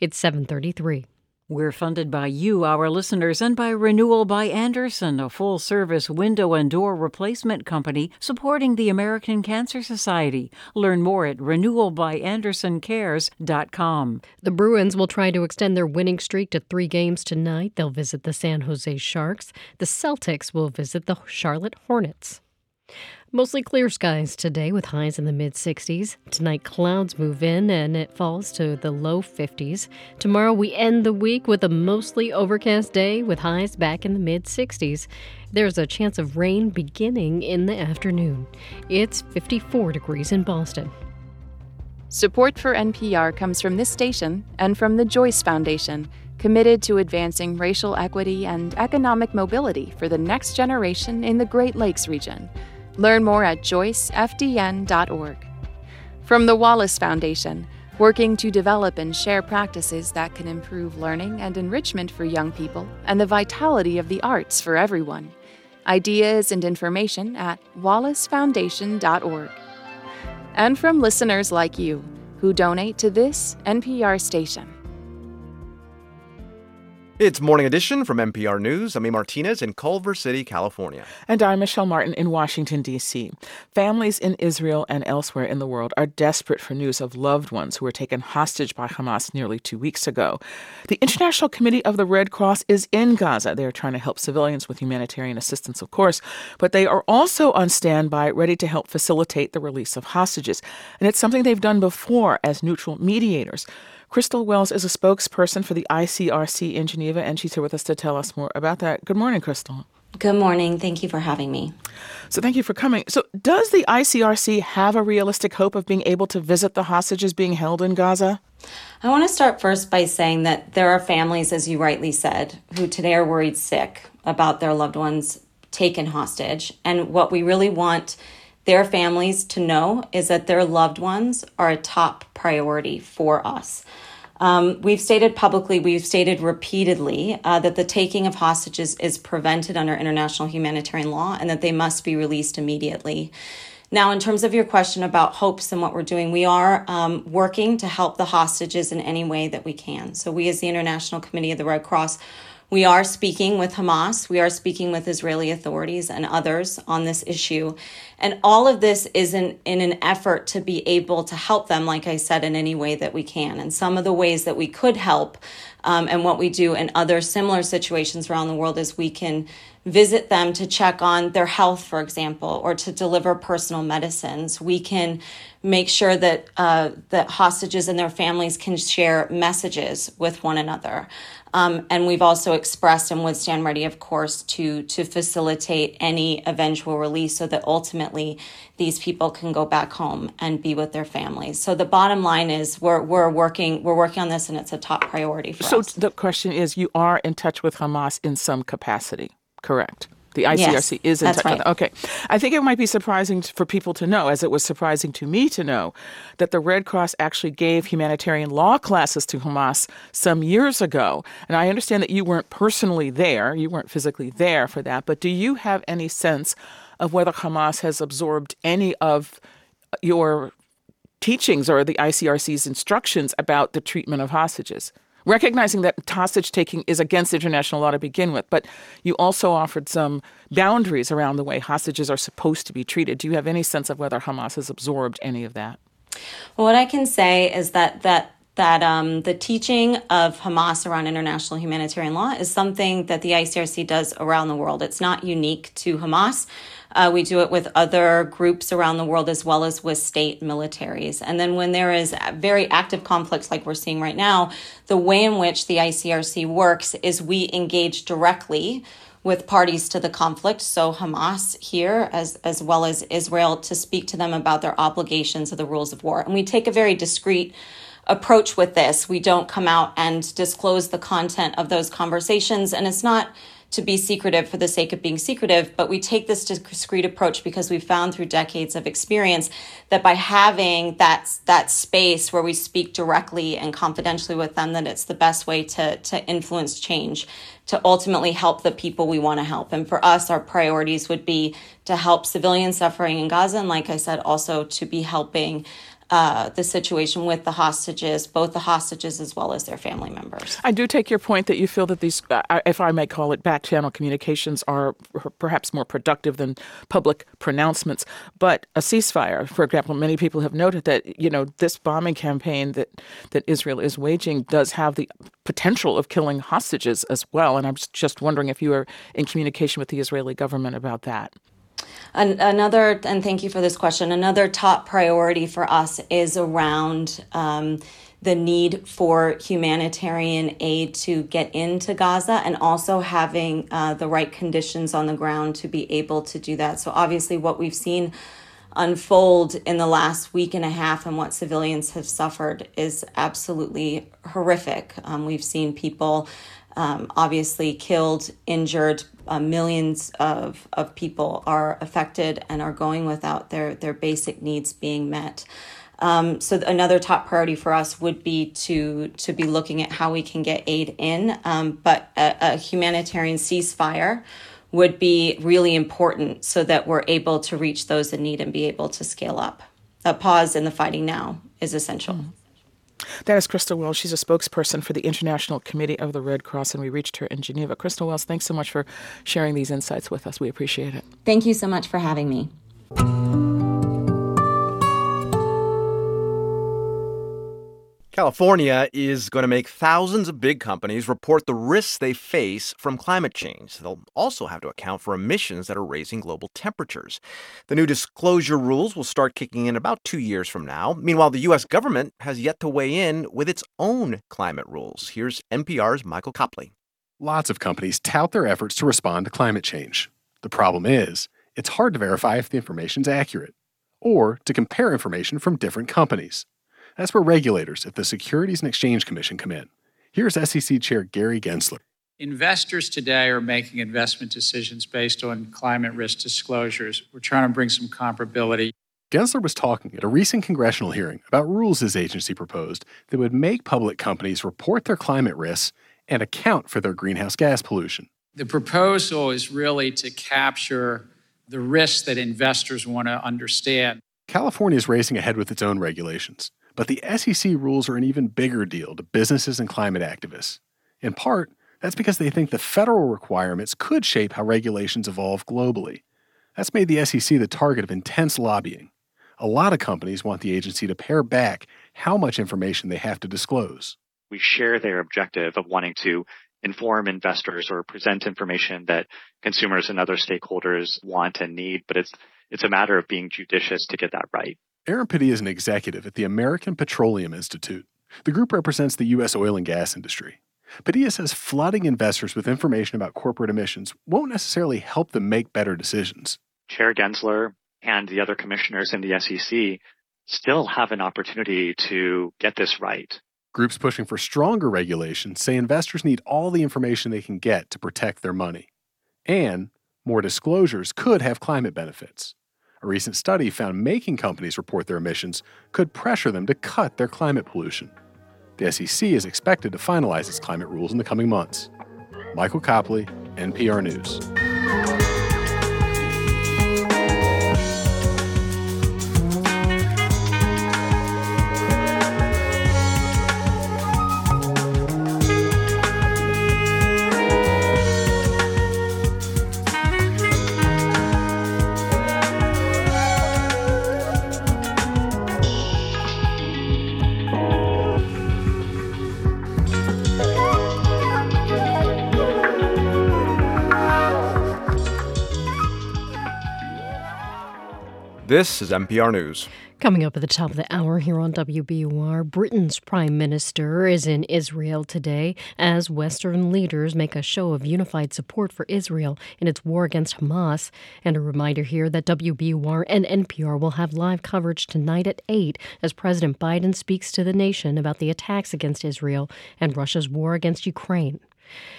It's 7:33. We're funded by you, our listeners, and by Renewal by Anderson, a full-service window and door replacement company supporting the American Cancer Society. Learn more at renewalbyandersoncares.com. The Bruins will try to extend their winning streak to 3 games tonight. They'll visit the San Jose Sharks. The Celtics will visit the Charlotte Hornets. Mostly clear skies today with highs in the mid-60s. Tonight, clouds move in and it falls to the low 50s. Tomorrow, we end the week with a mostly overcast day with highs back in the mid-60s. There's a chance of rain beginning in the afternoon. It's 54 degrees in Boston. Support for NPR comes from this station and from the Joyce Foundation, committed to advancing racial equity and economic mobility for the next generation in the Great Lakes region. Learn more at joycefdn.org. From the Wallace Foundation, working to develop and share practices that can improve learning and enrichment for young people and the vitality of the arts for everyone. Ideas and information at wallacefoundation.org. And from listeners like you, who donate to this NPR station. It's Morning Edition from NPR News. I'm E. Martinez in Culver City, California. And I'm Michelle Martin in Washington, D.C. Families in Israel and elsewhere in the world are desperate for news of loved ones who were taken hostage by Hamas nearly 2 weeks ago. The International Committee of the Red Cross is in Gaza. They're trying to help civilians with humanitarian assistance, of course, but they are also on standby, ready to help facilitate the release of hostages. And it's something they've done before as neutral mediators. Crystal Wells is a spokesperson for the ICRC in Geneva, and she's here with us to tell us more about that. Good morning, Crystal. Good morning. Thank you for having me. So thank you for coming. So does the ICRC have a realistic hope of being able to visit the hostages being held in Gaza? I want to start first by saying that there are families, as you rightly said, who today are worried sick about their loved ones taken hostage. And what we really want their families to know is that their loved ones are a top priority for us. We've stated repeatedly that the taking of hostages is prevented under international humanitarian law and that they must be released immediately. Now, in terms of your question about hopes and what we're doing, we are working to help the hostages in any way that we can. So we, as the International Committee of the Red Cross, we are speaking with Hamas, we are speaking with Israeli authorities and others on this issue. And all of this is in an effort to be able to help them, like I said, in any way that we can. And some of the ways that we could help and what we do in other similar situations around the world is we can visit them to check on their health, for example, or to deliver personal medicines. We can make sure that that hostages and their families can share messages with one another. And we've also expressed and would stand ready, of course, to facilitate any eventual release so that ultimately these people can go back home and be with their families. So the bottom line is we're working on this, and it's a top priority for us. So the question is, you are in touch with Hamas in some capacity, correct? The ICRC is in touch with them. Okay. I think it might be surprising for people to know, as it was surprising to me to know, that the Red Cross actually gave humanitarian law classes to Hamas some years ago. And I understand that you weren't personally there, you weren't physically there for that, but do you have any sense of whether Hamas has absorbed any of your teachings or the ICRC's instructions about the treatment of hostages? Recognizing that hostage-taking is against international law to begin with, but you also offered some boundaries around the way hostages are supposed to be treated. Do you have any sense of whether Hamas has absorbed any of that? Well, what I can say is that the teaching of Hamas around international humanitarian law is something that the ICRC does around the world. It's not unique to Hamas. We do it with other groups around the world as well as with state militaries. And then when there is very active conflicts like we're seeing right now, the way in which the ICRC works is we engage directly with parties to the conflict, so Hamas here as well as Israel, to speak to them about their obligations of the rules of war. And we take a very discreet approach with this. We don't come out and disclose the content of those conversations, and it's not to be secretive for the sake of being secretive, but we take this discreet approach because we found through decades of experience that by having that space where we speak directly and confidentially with them, that it's the best way to influence change, to ultimately help the people we want to help. And for us, our priorities would be to help civilian suffering in Gaza, and like I said, also to be helping the situation with the hostages, both the hostages as well as their family members. I do take your point that you feel that these, if I may call it, back-channel communications are perhaps more productive than public pronouncements. But a ceasefire, for example, many people have noted that, you know, this bombing campaign that Israel is waging does have the potential of killing hostages as well. And I'm just wondering if you are in communication with the Israeli government about that. And thank you for this question, another top priority for us is around the need for humanitarian aid to get into Gaza, and also having the right conditions on the ground to be able to do that. So obviously what we've seen unfold in the last week and a half and what civilians have suffered is absolutely horrific. We've seen people obviously killed, injured. Millions of people are affected and are going without their basic needs being met. So another top priority for us would be to be looking at how we can get aid in. But a humanitarian ceasefire would be really important so that we're able to reach those in need and be able to scale up. A pause in the fighting now is essential. Mm-hmm. That is Crystal Wells. She's a spokesperson for the International Committee of the Red Cross, and we reached her in Geneva. Crystal Wells, thanks so much for sharing these insights with us. We appreciate it. Thank you so much for having me. California is going to make thousands of big companies report the risks they face from climate change. They'll also have to account for emissions that are raising global temperatures. The new disclosure rules will start kicking in about 2 years from now. Meanwhile, the U.S. government has yet to weigh in with its own climate rules. Here's NPR's Michael Copley. Lots of companies tout their efforts to respond to climate change. The problem is, it's hard to verify if the information's accurate or to compare information from different companies. That's where regulators at the Securities and Exchange Commission come in. Here's SEC Chair Gary Gensler. Investors today are making investment decisions based on climate risk disclosures. We're trying to bring some comparability. Gensler was talking at a recent congressional hearing about rules his agency proposed that would make public companies report their climate risks and account for their greenhouse gas pollution. The proposal is really to capture the risks that investors want to understand. California is racing ahead with its own regulations. But the SEC rules are an even bigger deal to businesses and climate activists. In part, that's because they think the federal requirements could shape how regulations evolve globally. That's made the SEC the target of intense lobbying. A lot of companies want the agency to pare back how much information they have to disclose. We share their objective of wanting to inform investors or present information that consumers and other stakeholders want and need, but it's a matter of being judicious to get that right. Aaron Patti is an executive at the American Petroleum Institute. The group represents the U.S. oil and gas industry. Padilla says flooding investors with information about corporate emissions won't necessarily help them make better decisions. Chair Gensler and the other commissioners in the SEC still have an opportunity to get this right. Groups pushing for stronger regulation say investors need all the information they can get to protect their money. And more disclosures could have climate benefits. A recent study found making companies report their emissions could pressure them to cut their climate pollution. The SEC is expected to finalize its climate rules in the coming months. Michael Copley, NPR News. This is NPR News. Coming up at the top of the hour here on WBUR, Britain's Prime Minister is in Israel today as Western leaders make a show of unified support for Israel in its war against Hamas. And a reminder here that WBUR and NPR will have live coverage tonight at 8 as President Biden speaks to the nation about the attacks against Israel and Russia's war against Ukraine.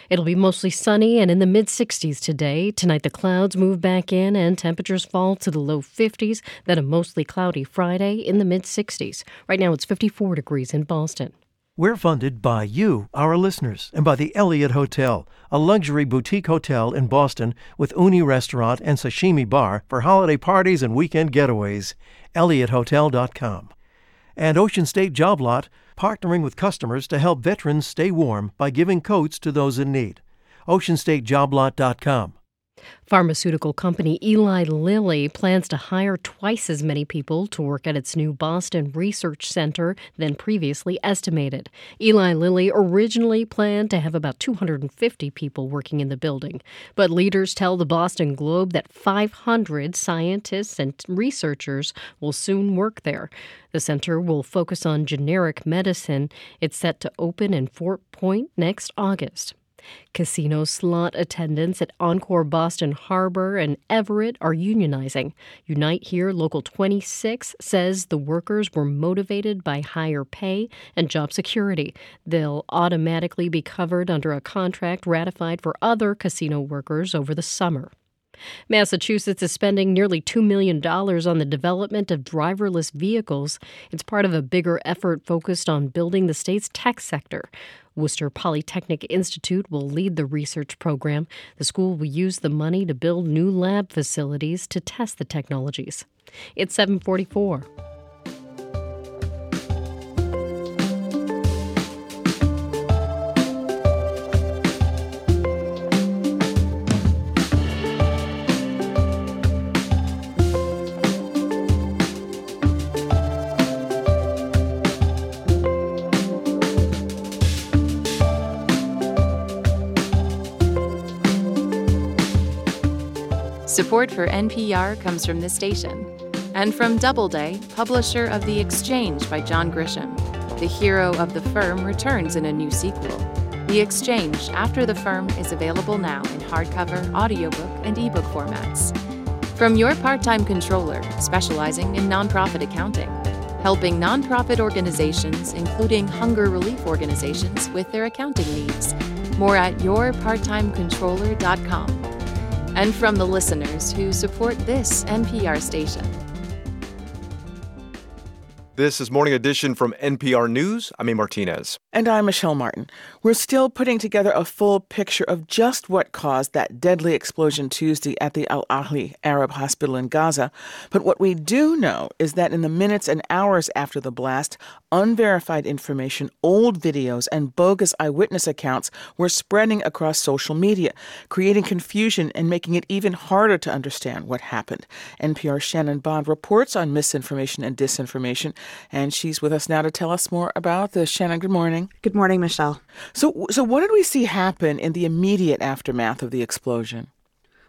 It'll be mostly sunny and in the mid-60s today. Tonight, the clouds move back in and temperatures fall to the low 50s, then a mostly cloudy Friday in the mid-60s. Right now, it's 54 degrees in Boston. We're funded by you, our listeners, and by the Elliott Hotel, a luxury boutique hotel in Boston with uni restaurant and sashimi bar for holiday parties and weekend getaways. ElliottHotel.com. And Ocean State Job Lot, partnering with customers to help veterans stay warm by giving coats to those in need. OceanStateJobLot.com. Pharmaceutical company Eli Lilly plans to hire twice as many people to work at its new Boston Research Center than previously estimated. Eli Lilly originally planned to have about 250 people working in the building, but leaders tell the Boston Globe that 500 scientists and researchers will soon work there. The center will focus on generic medicine. It's set to open in Fort Point next August. Casino slot attendants at Encore Boston Harbor and Everett are unionizing. Unite Here Local 26 says the workers were motivated by higher pay and job security. They'll automatically be covered under a contract ratified for other casino workers over the summer. Massachusetts is spending nearly $2 million on the development of driverless vehicles. It's part of a bigger effort focused on building the state's tech sector. Worcester Polytechnic Institute will lead the research program. The school will use the money to build new lab facilities to test the technologies. It's 7:44. Support for NPR comes from this station and from Doubleday, publisher of The Exchange by John Grisham. The hero of The Firm returns in a new sequel. The Exchange, After the Firm, is available now in hardcover, audiobook, and ebook formats. From your part-time controller, specializing in nonprofit accounting, helping nonprofit organizations, including hunger relief organizations, with their accounting needs. More at yourparttimecontroller.com. And from the listeners who support this NPR station. This is Morning Edition from NPR News. I'm A. Martinez. And I'm Michelle Martin. We're still putting together a full picture of just what caused that deadly explosion Tuesday at the Al-Ahli Arab Hospital in Gaza. But what we do know is that in the minutes and hours after the blast, unverified information, old videos, and bogus eyewitness accounts were spreading across social media, creating confusion and making it even harder to understand what happened. NPR's Shannon Bond reports on misinformation and disinformation. And she's with us now to tell us more about this. Shannon, good morning. Good morning, Michelle. So what did we see happen in the immediate aftermath of the explosion?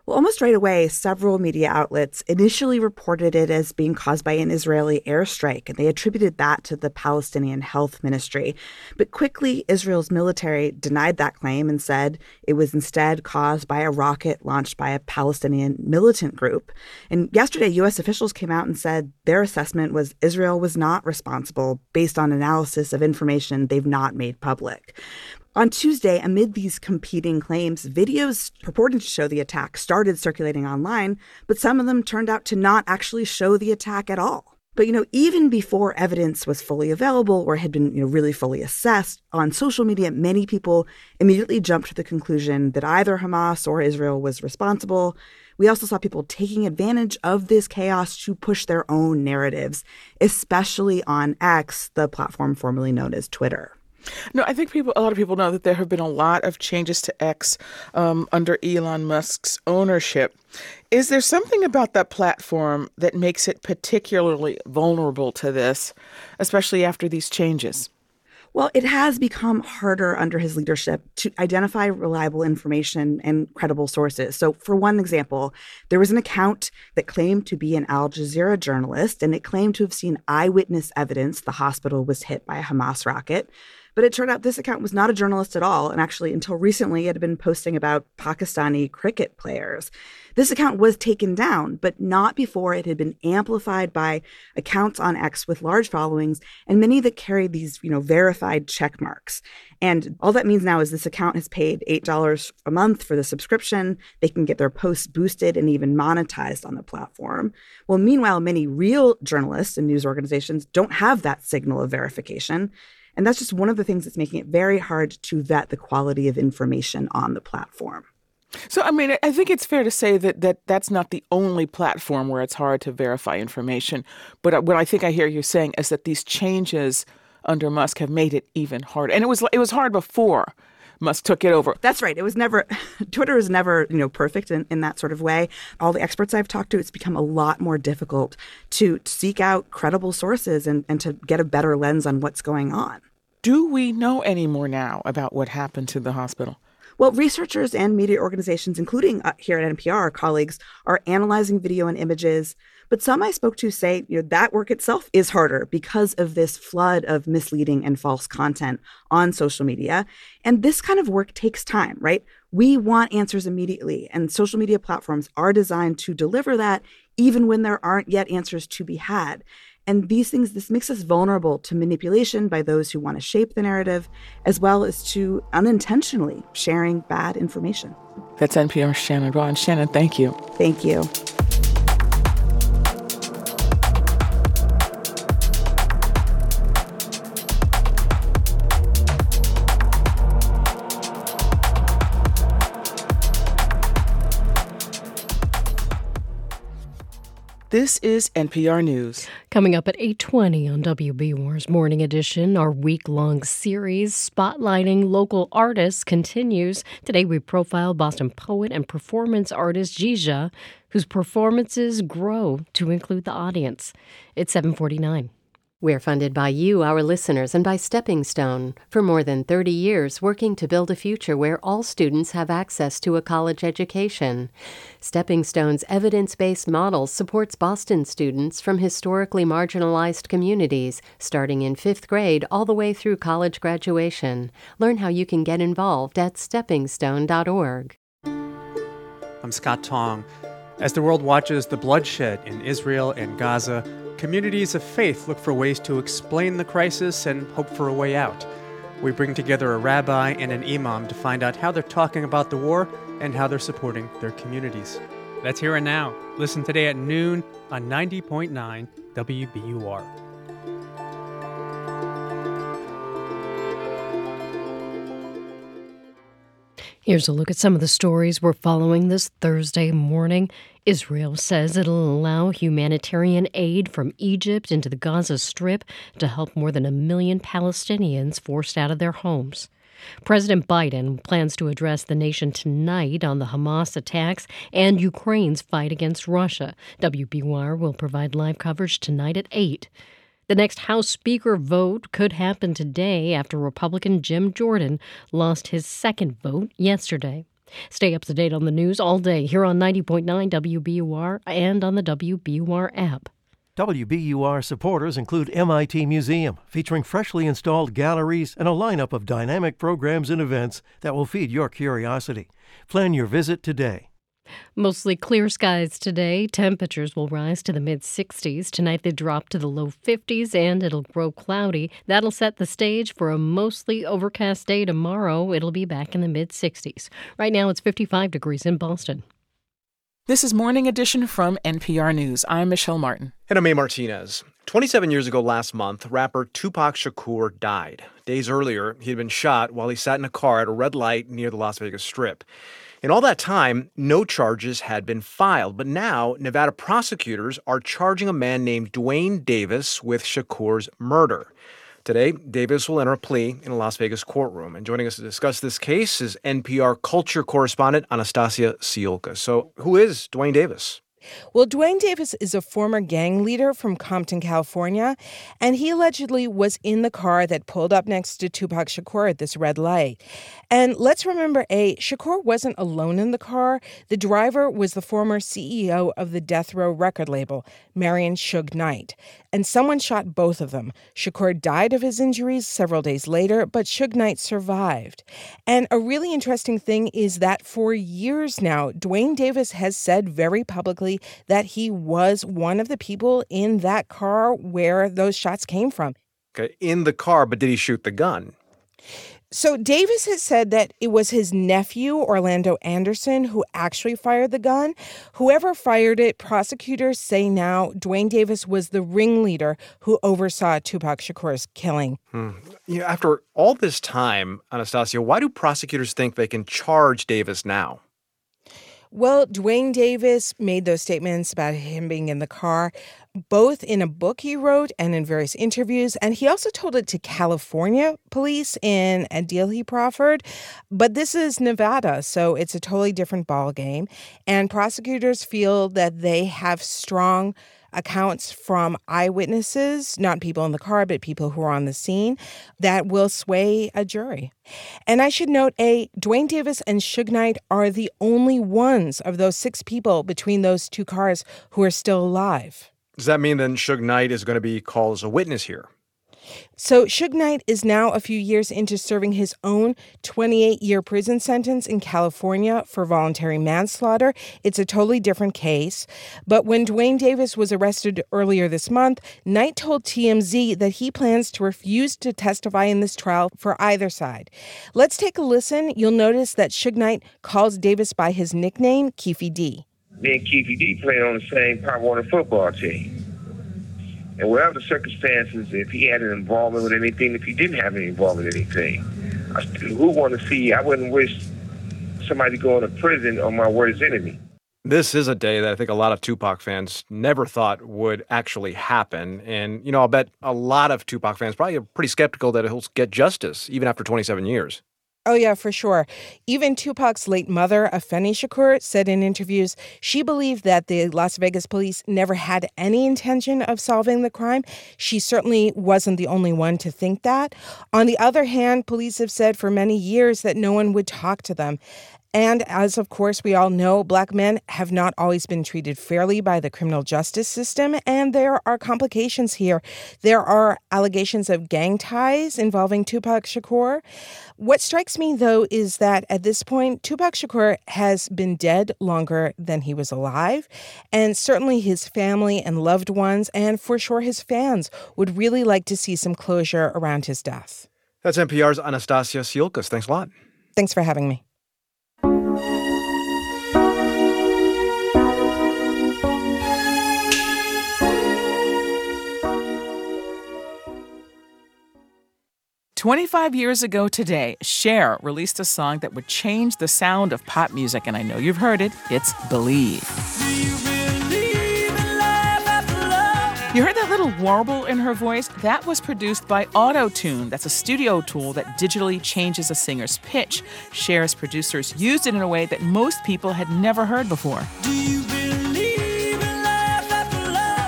Well, almost right away, several media outlets initially reported it as being caused by an Israeli airstrike, and they attributed that to the Palestinian Health Ministry. But quickly, Israel's military denied that claim and said it was instead caused by a rocket launched by a Palestinian militant group. And yesterday, U.S. officials came out and said their assessment was Israel was not responsible based on analysis of information they've not made public. On Tuesday, amid these competing claims, videos purporting to show the attack started circulating online, but some of them turned out to not actually show the attack at all. But, even before evidence was fully available or had been, really fully assessed on social media, many people immediately jumped to the conclusion that either Hamas or Israel was responsible. We also saw people taking advantage of this chaos to push their own narratives, especially on X, the platform formerly known as Twitter. No, I think a lot of people know that there have been a lot of changes to X under Elon Musk's ownership. Is there something about that platform that makes it particularly vulnerable to this, especially after these changes? Well, it has become harder under his leadership to identify reliable information and credible sources. So for one example, there was an account that claimed to be an Al Jazeera journalist, and it claimed to have seen eyewitness evidence the hospital was hit by a Hamas rocket. But it turned out this account was not a journalist at all. And actually, until recently, it had been posting about Pakistani cricket players. This account was taken down, but not before it had been amplified by accounts on X with large followings and many that carried these, verified check marks. And all that means now is this account has paid $8 a month for the subscription. They can get their posts boosted and even monetized on the platform. Well, meanwhile, many real journalists and news organizations don't have that signal of verification. And that's just one of the things that's making it very hard to vet the quality of information on the platform. So, I think it's fair to say that's not the only platform where it's hard to verify information. But what I think I hear you saying is that these changes under Musk have made it even harder. And it was hard before Musk took it over. That's right. It was never Twitter is never, perfect in that sort of way. All the experts I've talked to, it's become a lot more difficult to seek out credible sources and to get a better lens on what's going on. Do we know any more now about what happened to the hospital? Well, researchers and media organizations, including here at NPR, colleagues are analyzing video and images. But some I spoke to say that work itself is harder because of this flood of misleading and false content on social media. And this kind of work takes time, right? We want answers immediately. And social media platforms are designed to deliver that even when there aren't yet answers to be had. And this makes us vulnerable to manipulation by those who want to shape the narrative, as well as to unintentionally sharing bad information. That's NPR's Shannon Bond. Shannon, thank you. Thank you. This is NPR News. Coming up at 8:20 on WBUR's Morning Edition, our week-long series spotlighting local artists continues. Today we profile Boston poet and performance artist Zija, whose performances grow to include the audience. It's 7:49. We're funded by you, our listeners, and by Stepping Stone, for more than 30 years working to build a future where all students have access to a college education. Stepping Stone's evidence-based model supports Boston students from historically marginalized communities, starting in 5th grade all the way through college graduation. Learn how you can get involved at steppingstone.org. I'm Scott Tong. As the world watches the bloodshed in Israel and Gaza, communities of faith look for ways to explain the crisis and hope for a way out. We bring together a rabbi and an imam to find out how they're talking about the war and how they're supporting their communities. That's Here and Now. Listen today at noon on 90.9 WBUR. Here's a look at some of the stories we're following this Thursday morning. Israel says it'll allow humanitarian aid from Egypt into the Gaza Strip to help more than 1 million Palestinians forced out of their homes. President Biden plans to address the nation tonight on the Hamas attacks and Ukraine's fight against Russia. WBUR will provide live coverage tonight at 8. The next House Speaker vote could happen today after Republican Jim Jordan lost his second vote yesterday. Stay up to date on the news all day here on 90.9 WBUR and on the WBUR app. WBUR supporters include MIT Museum, featuring freshly installed galleries and a lineup of dynamic programs and events that will feed your curiosity. Plan your visit today. Mostly clear skies today. Temperatures will rise to the mid-60s. Tonight they drop to the low 50s and it'll grow cloudy. That'll set the stage for a mostly overcast day tomorrow. It'll be back in the mid-60s. Right now it's 55 degrees in Boston. This is Morning Edition from NPR News. I'm Michelle Martin. And I'm A. Martinez. 27 years ago last month, rapper Tupac Shakur died. Days earlier, he had been shot while he sat in a car at a red light near the Las Vegas Strip. In all that time, no charges had been filed. But now, Nevada prosecutors are charging a man named Dwayne Davis with Shakur's murder. Today, Davis will enter a plea in a Las Vegas courtroom. And joining us to discuss this case is NPR culture correspondent Anastasia Siolka. So who is Dwayne Davis? Well, Dwayne Davis is a former gang leader from Compton, California, and he allegedly was in the car that pulled up next to Tupac Shakur at this red light. And let's remember, Shakur wasn't alone in the car. The driver was the former CEO of the Death Row record label, Miriam Suge Knight. And someone shot both of them. Shakur died of his injuries several days later, but Suge Knight survived. And a really interesting thing is that for years now, Dwayne Davis has said very publicly that he was one of the people in that car where those shots came from. Okay, in the car, but did he shoot the gun? So Davis has said that it was his nephew, Orlando Anderson, who actually fired the gun. Whoever fired it, prosecutors say now Dwayne Davis was the ringleader who oversaw Tupac Shakur's killing. You know, after all this time, Anastasia, why do prosecutors think they can charge Davis now? Well, Dwayne Davis made those statements about him being in the car, both in a book he wrote and in various interviews. And he also told it to California police in a deal he proffered. But this is Nevada, so it's a totally different ballgame. And prosecutors feel that they have strong accounts from eyewitnesses, not people in the car, but people who are on the scene, that will sway a jury. And I should note, Dwayne Davis and Suge Knight are the only ones of those 6 people between those 2 cars who are still alive. Does that mean then Suge Knight is going to be called as a witness here? So Suge Knight is now a few years into serving his own 28-year prison sentence in California for voluntary manslaughter. It's a totally different case. But when Dwayne Davis was arrested earlier this month, Knight told TMZ that he plans to refuse to testify in this trial for either side. Let's take a listen. You'll notice that Suge Knight calls Davis by his nickname, Keefy D. Me and Keefy D played on the same Pop Warner football team. And whatever the circumstances, if he had an involvement with anything, if he didn't have any involvement with anything, I wouldn't wish somebody going to prison on my worst enemy. This is a day that I think a lot of Tupac fans never thought would actually happen. And, you know, I'll bet a lot of Tupac fans probably are pretty skeptical that he'll get justice even after 27 years. Oh, yeah, for sure. Even Tupac's late mother, Afeni Shakur, said in interviews she believed that the Las Vegas police never had any intention of solving the crime. She certainly wasn't the only one to think that. On the other hand, police have said for many years that no one would talk to them. And as, of course, we all know, black men have not always been treated fairly by the criminal justice system, and there are complications here. There are allegations of gang ties involving Tupac Shakur. What strikes me, though, is that at this point, Tupac Shakur has been dead longer than he was alive, and certainly his family and loved ones, and for sure his fans, would really like to see some closure around his death. That's NPR's Anastasia Siolkas. Thanks a lot. Thanks for having me.25 years ago today, Cher released a song that would change the sound of pop music, and I know you've heard it. It's Believe. Do you believe in love after love? You heard that little warble in her voice? That was produced by Auto-Tune. That's a studio tool that digitally changes a singer's pitch. Cher's producers used it in a way that most people had never heard before. Do you believe in love after love?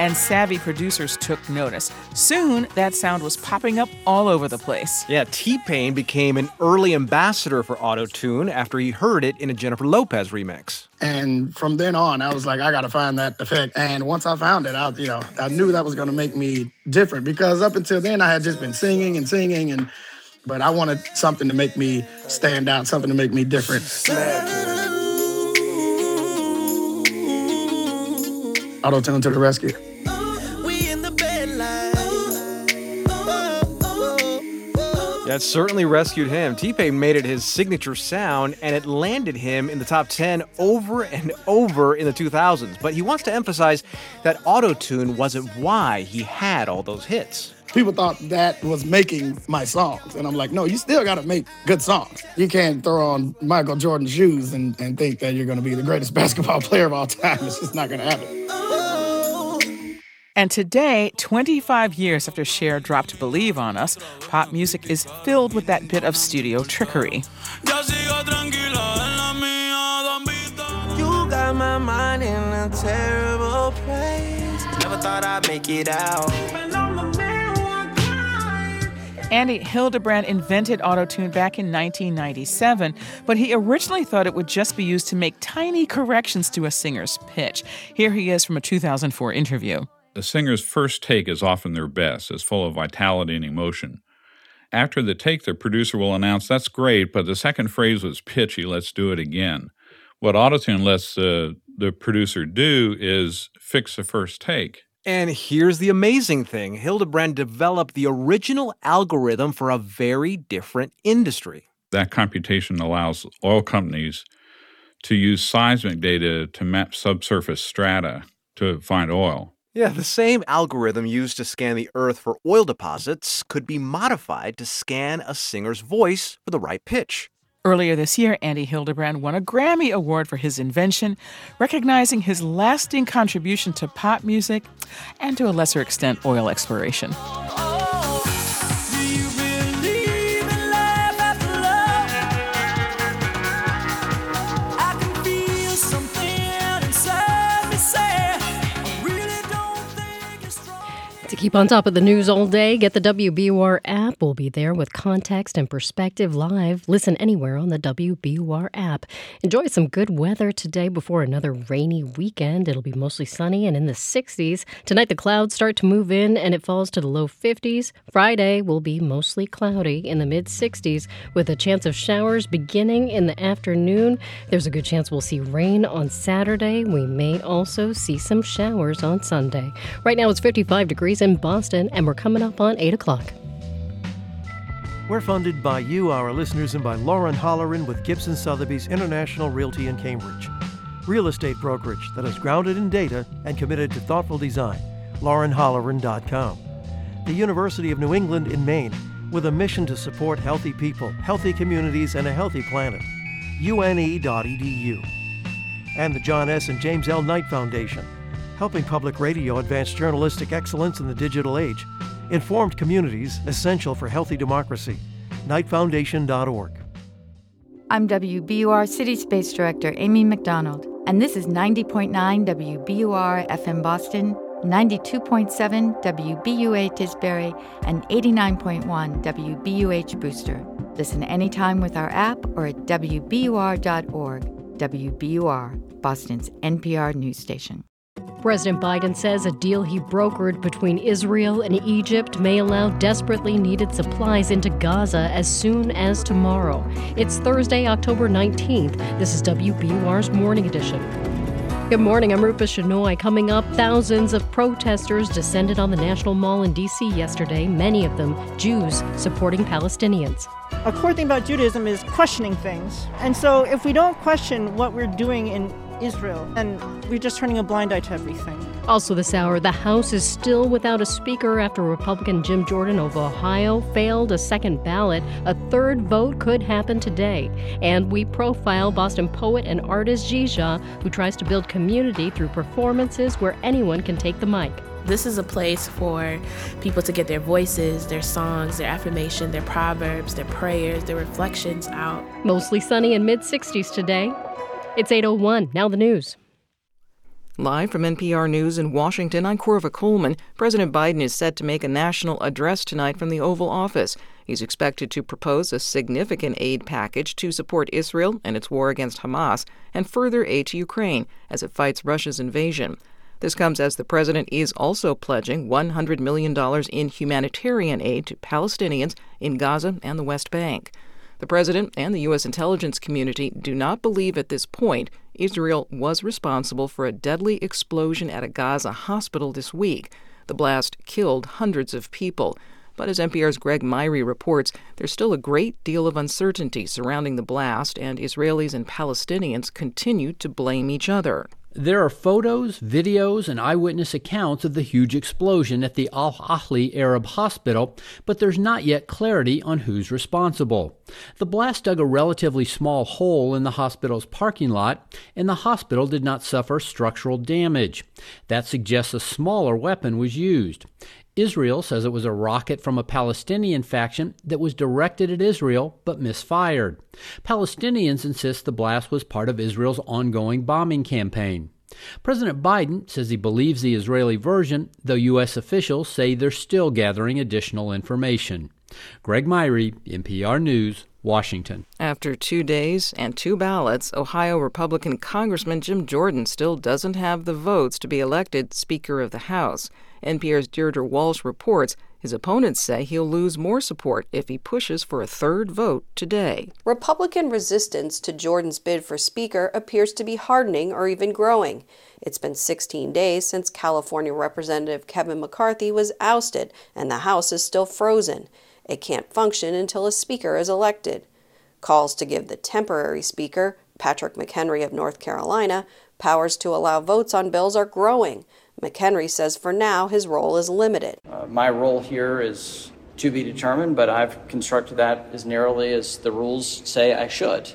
And savvy producers took notice. Soon, that sound was popping up all over the place. Yeah, T-Pain became an early ambassador for Auto-Tune after he heard it in a Jennifer Lopez remix. And from then on, I was like, I got to find that effect. And once I found it, I knew that was going to make me different, because up until then, I had just been singing. But I wanted something to make me stand out, something to make me different. Auto-Tune to the rescue. That certainly rescued him. T-Pain made it his signature sound, and it landed him in the top 10 over and over in the 2000s. But he wants to emphasize that Auto-Tune wasn't why he had all those hits. People thought that was making my songs. And I'm like, no, you still got to make good songs. You can't throw on Michael Jordan's shoes and think that you're going to be the greatest basketball player of all time. It's just not going to happen. And today, 25 years after Cher dropped Believe on us, pop music is filled with that bit of studio trickery. You got my mind in a terrible place. Never thought I'd make it out. Andy Hildebrand invented Auto-Tune back in 1997, but he originally thought it would just be used to make tiny corrections to a singer's pitch. Here he is from a 2004 interview. A singer's first take is often their best. It's full of vitality and emotion. After the take, the producer will announce, that's great, but the second phrase was pitchy, let's do it again. What Auto-Tune lets the producer do is fix the first take. And here's the amazing thing. Hildebrand developed the original algorithm for a very different industry. That computation allows oil companies to use seismic data to map subsurface strata to find oil. Yeah, the same algorithm used to scan the earth for oil deposits could be modified to scan a singer's voice for the right pitch. Earlier this year, Andy Hildebrand won a Grammy Award for his invention, recognizing his lasting contribution to pop music and, to a lesser extent, oil exploration. Keep on top of the news all day. Get the WBUR app. We'll be there with context and perspective live. Listen anywhere on the WBUR app. Enjoy some good weather today before another rainy weekend. It'll be mostly sunny and in the 60s. Tonight, the clouds start to move in and it falls to the low 50s. Friday will be mostly cloudy in the mid 60s with a chance of showers beginning in the afternoon. There's a good chance we'll see rain on Saturday. We may also see some showers on Sunday. Right now, it's 55 degrees in Boston, and we're coming up on 8 o'clock. We're funded by you, our listeners, and by Lauren Holleran with Gibson Sotheby's International Realty in Cambridge. Real estate brokerage that is grounded in data and committed to thoughtful design. LaurenHolleran.com. The University of New England in Maine, with a mission to support healthy people, healthy communities, and a healthy planet. UNE.edu. And the John S. and James L. Knight Foundation, helping public radio advance journalistic excellence in the digital age. Informed communities, essential for healthy democracy. knightfoundation.org. I'm WBUR City Space Director Amy McDonald, and this is 90.9 WBUR FM Boston, 92.7 WBUA Tisbury, and 89.1 WBUH Brewster. Listen anytime with our app or at WBUR.org. WBUR, Boston's NPR news station. President Biden says a deal he brokered between Israel and Egypt may allow desperately needed supplies into Gaza as soon as tomorrow. It's Thursday, October 19th. This is WBUR's Morning Edition. Good morning, I'm Rupa Shenoy. Coming up, thousands of protesters descended on the National Mall in D.C. yesterday, many of them Jews supporting Palestinians. A core thing about Judaism is questioning things. And so if we don't question what we're doing in Israel, and we're just turning a blind eye to everything. Also this hour, the House is still without a speaker after Republican Jim Jordan of Ohio failed a second ballot. A third vote could happen today. And we profile Boston poet and artist Zija, who tries to build community through performances where anyone can take the mic. This is a place for people to get their voices, their songs, their affirmation, their proverbs, their prayers, their reflections out. Mostly sunny and mid-60s today. It's 8:01. Now the news. Live from NPR News in Washington, I'm Corva Coleman. President Biden is set to make a national address tonight from the Oval Office. He's expected to propose a significant aid package to support Israel and its war against Hamas and further aid to Ukraine as it fights Russia's invasion. This comes as the president is also pledging $100 million in humanitarian aid to Palestinians in Gaza and the West Bank. The president and the U.S. intelligence community do not believe at this point Israel was responsible for a deadly explosion at a Gaza hospital this week. The blast killed hundreds of people. But as NPR's Greg Myrie reports, there's still a great deal of uncertainty surrounding the blast, and Israelis and Palestinians continue to blame each other. There are photos, videos, and eyewitness accounts of the huge explosion at the Al-Ahli Arab Hospital, but there's not yet clarity on who's responsible. The blast dug a relatively small hole in the hospital's parking lot, and the hospital did not suffer structural damage. That suggests a smaller weapon was used. Israel says it was a rocket from a Palestinian faction that was directed at Israel but misfired. Palestinians insist the blast was part of Israel's ongoing bombing campaign. President Biden says he believes the Israeli version, though U.S. officials say they're still gathering additional information. Greg Myrie, NPR News, Washington. After 2 days and two ballots, Ohio Republican Congressman Jim Jordan still doesn't have the votes to be elected Speaker of the House. NPR's Deirdre Walsh reports his opponents say he'll lose more support if he pushes for a third vote today. Republican resistance to Jordan's bid for Speaker appears to be hardening or even growing. It's been 16 days since California Representative Kevin McCarthy was ousted, and the House is still frozen. It can't function until a Speaker is elected. Calls to give the temporary Speaker, Patrick McHenry of North Carolina, powers to allow votes on bills are growing. McHenry says for now his role is limited. My role here is to be determined, but I've constructed that as narrowly as the rules say I should.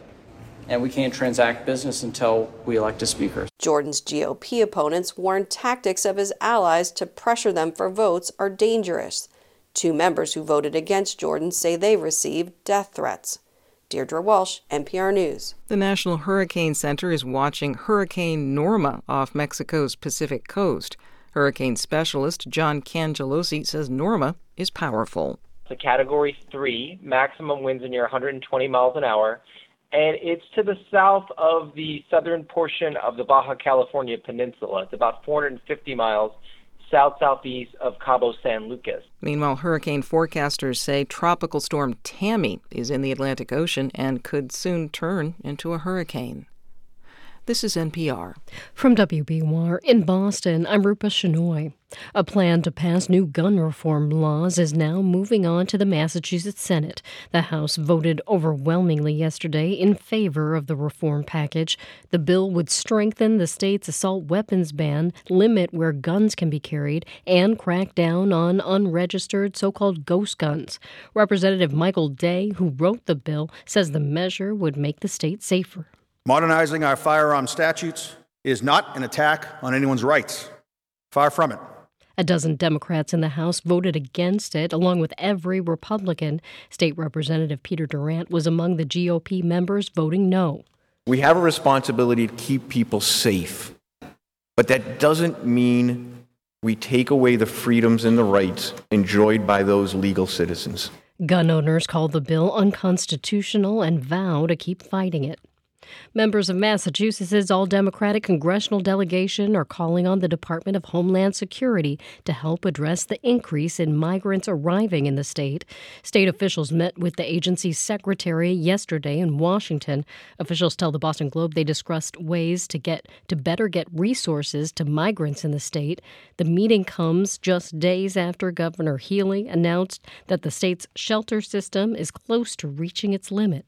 And we can't transact business until we elect a Speaker. Jordan's GOP opponents warn tactics of his allies to pressure them for votes are dangerous. Two members who voted against Jordan say they received death threats. Deirdre Walsh, NPR News. The National Hurricane Center is watching Hurricane Norma off Mexico's Pacific coast. Hurricane specialist John Cangelosi says Norma is powerful. It's a Category 3, maximum winds near 120 miles an hour, and it's to the south of the southern portion of the Baja California Peninsula. It's about 450 miles south-southeast of Cabo San Lucas. Meanwhile, hurricane forecasters say Tropical Storm Tammy is in the Atlantic Ocean and could soon turn into a hurricane. This is NPR. From WBUR in Boston, I'm Rupa Shenoy. A plan to pass new gun reform laws is now moving on to the Massachusetts Senate. The House voted overwhelmingly yesterday in favor of the reform package. The bill would strengthen the state's assault weapons ban, limit where guns can be carried, and crack down on unregistered so-called ghost guns. Representative Michael Day, who wrote the bill, says the measure would make the state safer. Modernizing our firearm statutes is not an attack on anyone's rights. Far from it. A dozen Democrats in the House voted against it, along with every Republican. State Representative Peter Durant was among the GOP members voting no. We have a responsibility to keep people safe, but that doesn't mean we take away the freedoms and the rights enjoyed by those legal citizens. Gun owners called the bill unconstitutional and vow to keep fighting it. Members of Massachusetts' all-Democratic congressional delegation are calling on the Department of Homeland Security to help address the increase in migrants arriving in the state. State officials met with the agency's secretary yesterday in Washington. Officials tell the Boston Globe they discussed ways to better get resources to migrants in the state. The meeting comes just days after Governor Healey announced that the state's shelter system is close to reaching its limit.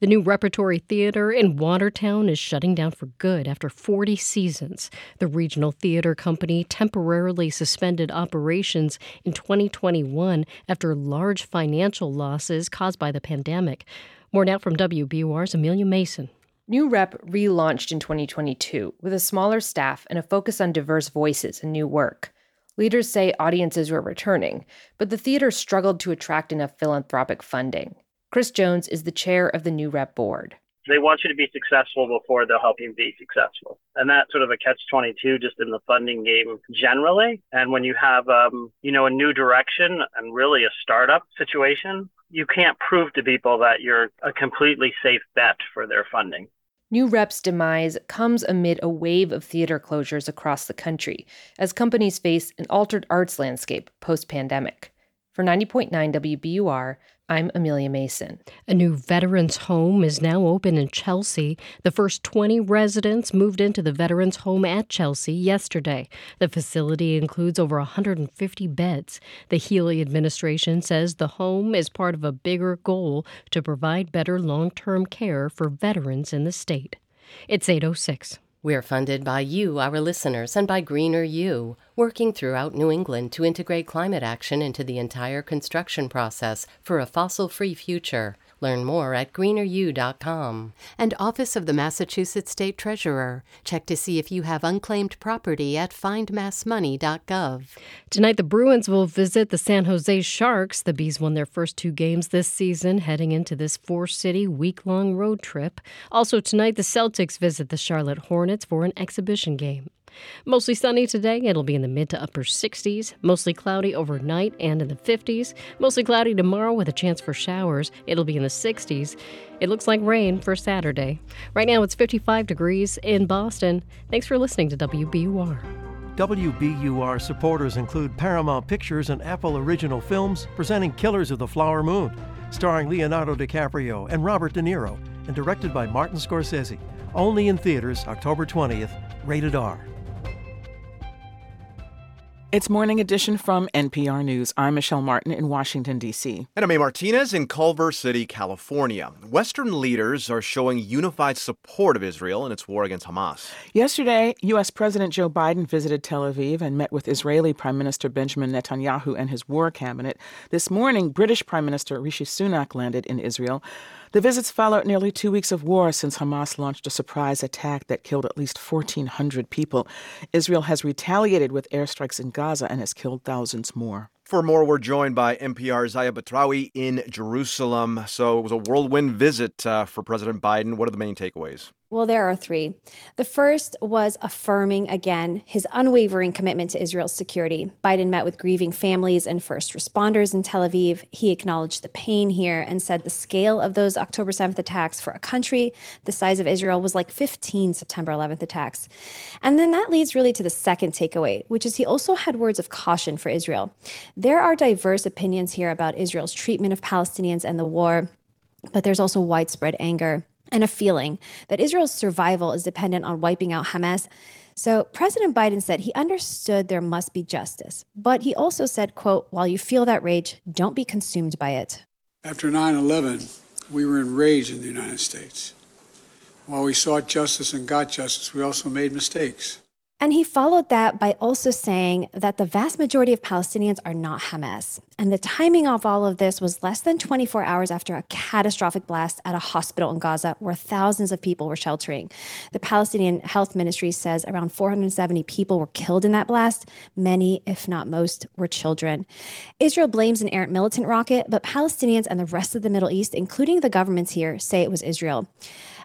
The new Repertory Theater in Watertown is shutting down for good after 40 seasons. The regional theater company temporarily suspended operations in 2021 after large financial losses caused by the pandemic. More now from WBUR's Amelia Mason. New Rep relaunched in 2022 with a smaller staff and a focus on diverse voices and new work. Leaders say audiences were returning, but the theater struggled to attract enough philanthropic funding. Chris Jones is the chair of the New Rep board. They want you to be successful before they'll help you be successful. And that's sort of a catch-22 just in the funding game generally. And when you have, a new direction and really a startup situation, you can't prove to people that you're a completely safe bet for their funding. New Rep's demise comes amid a wave of theater closures across the country as companies face an altered arts landscape post-pandemic. For 90.9 WBUR, I'm Amelia Mason. A new veterans home is now open in Chelsea. The first 20 residents moved into the veterans home at Chelsea yesterday. The facility includes over 150 beds. The Healey administration says the home is part of a bigger goal to provide better long-term care for veterans in the state. It's 8:06. We're funded by you, our listeners, and by Greener U, working throughout New England to integrate climate action into the entire construction process for a fossil-free future. Learn more at greeneru.com. And Office of the Massachusetts State Treasurer. Check to see if you have unclaimed property at findmassmoney.gov. Tonight, the Bruins will visit the San Jose Sharks. The Bees won their first two games this season, heading into this four-city, week-long road trip. Also tonight, the Celtics visit the Charlotte Hornets for an exhibition game. Mostly sunny today. It'll be in the mid to upper 60s. Mostly cloudy overnight and in the 50s. Mostly cloudy tomorrow with a chance for showers. It'll be in the 60s. It looks like rain for Saturday. Right now it's 55 degrees in Boston. Thanks for listening to WBUR. WBUR supporters include Paramount Pictures and Apple Original Films presenting Killers of the Flower Moon, starring Leonardo DiCaprio and Robert De Niro, and directed by Martin Scorsese. Only in theaters October 20th. Rated R. It's Morning Edition from NPR News. I'm Michelle Martin in Washington, D.C. And I'm A. Martinez in Culver City, California. Western leaders are showing unified support of Israel in its war against Hamas. Yesterday, U.S. President Joe Biden visited Tel Aviv and met with Israeli Prime Minister Benjamin Netanyahu and his war cabinet. This morning, British Prime Minister Rishi Sunak landed in Israel. The visits followed nearly 2 weeks of war since Hamas launched a surprise attack that killed at least 1,400 people. Israel has retaliated with airstrikes in Gaza and has killed thousands more. For more, we're joined by NPR's Zija Batrawi in Jerusalem. So it was a whirlwind visit for President Biden. What are the main takeaways? Well, there are three. The first was affirming again his unwavering commitment to Israel's security. Biden met with grieving families and first responders in Tel Aviv. He acknowledged the pain here and said the scale of those October 7th attacks for a country the size of Israel was like 15 September 11th attacks. And then that leads really to the second takeaway, which is he also had words of caution for Israel. There are diverse opinions here about Israel's treatment of Palestinians and the war, but there's also widespread anger and a feeling that Israel's survival is dependent on wiping out Hamas. So President Biden said he understood there must be justice, but he also said, quote, while you feel that rage, don't be consumed by it. After 9/11, we were enraged in the United States. While we sought justice and got justice, we also made mistakes. And he followed that by also saying that the vast majority of Palestinians are not Hamas. And the timing of all of this was less than 24 hours after a catastrophic blast at a hospital in Gaza where thousands of people were sheltering. The Palestinian Health Ministry says around 470 people were killed in that blast. Many, if not most, were children. Israel blames an errant militant rocket, but Palestinians and the rest of the Middle East, including the governments here, say it was Israel.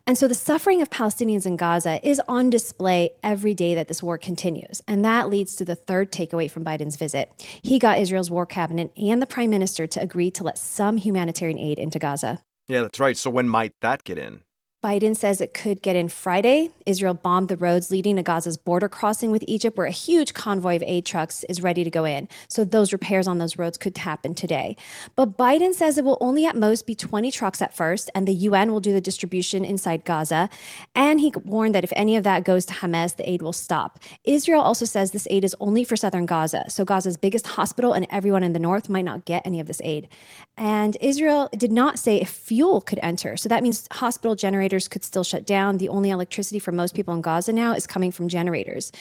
And so the suffering of Palestinians in Gaza is on display every day that this war continues. And that leads to the third takeaway from Biden's visit. He got Israel's war cabinet and the prime minister to agree to let some humanitarian aid into Gaza. Yeah, that's right. So when might that get in? Biden says it could get in Friday. Israel bombed the roads leading to Gaza's border crossing with Egypt, where a huge convoy of aid trucks is ready to go in. So those repairs on those roads could happen today. But Biden says it will only at most be 20 trucks at first, and the UN will do the distribution inside Gaza. And he warned that if any of that goes to Hamas, the aid will stop. Israel also says this aid is only for southern Gaza. So Gaza's biggest hospital and everyone in the north might not get any of this aid. And Israel did not say if fuel could enter. So that means hospital generators could still shut down. The only electricity for most people in Gaza now is coming from generators.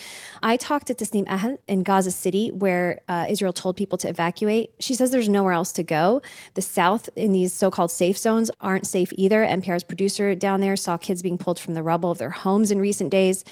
I talked to Tasneem Ahmed in Gaza City, where Israel told people to evacuate. She says there's nowhere else to go. The south in these so-called safe zones aren't safe either. NPR's producer down there saw kids being pulled from the rubble of their homes in recent days.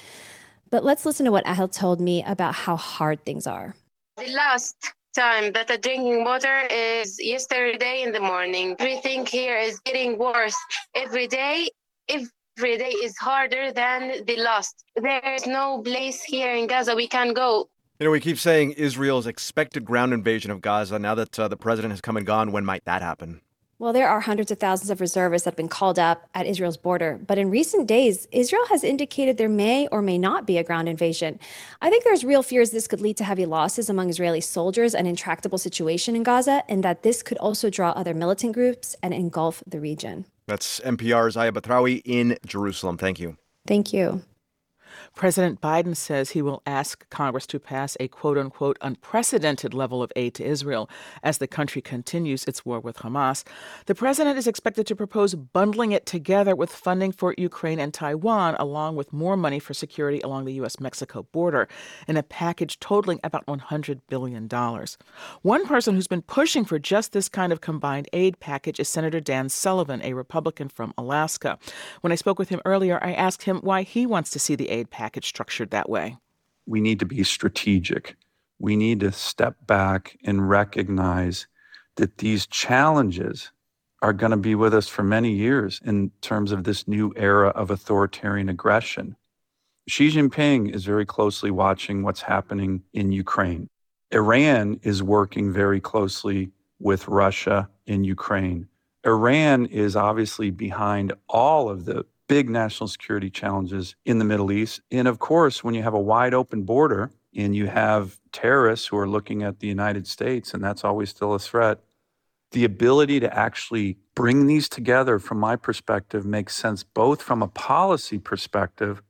But let's listen to what Ahmed told me about how hard things are. The last time that I'm drinking water is yesterday in the morning. Everything here is getting worse every day. Every day is harder than the last. There is no place here in Gaza we can go. You know, we keep saying Israel's expected ground invasion of Gaza. Now that the president has come and gone, when might that happen? Well, there are hundreds of thousands of reservists that have been called up at Israel's border. But in recent days, Israel has indicated there may or may not be a ground invasion. I think there's real fears this could lead to heavy losses among Israeli soldiers, an intractable situation in Gaza, and that this could also draw other militant groups and engulf the region. That's NPR's Aya Batrawi in Jerusalem. Thank you. Thank you. President Biden says he will ask Congress to pass a quote-unquote unprecedented level of aid to Israel as the country continues its war with Hamas. The president is expected to propose bundling it together with funding for Ukraine and Taiwan, along with more money for security along the U.S.-Mexico border, in a package totaling about $100 billion. One person who's been pushing for just this kind of combined aid package is Senator Dan Sullivan, a Republican from Alaska. When I spoke with him earlier, I asked him why he wants to see the aid package structured that way. We need to be strategic. We need to step back and recognize that these challenges are going to be with us for many years in terms of this new era of authoritarian aggression. Xi Jinping is very closely watching what's happening in Ukraine. Iran is working very closely with Russia in Ukraine. Iran is obviously behind all of the big national security challenges in the Middle East. And of course, when you have a wide open border and you have terrorists who are looking at the United States, and that's always still a threat, the ability to actually bring these together, from my perspective, makes sense both from a policy perspective,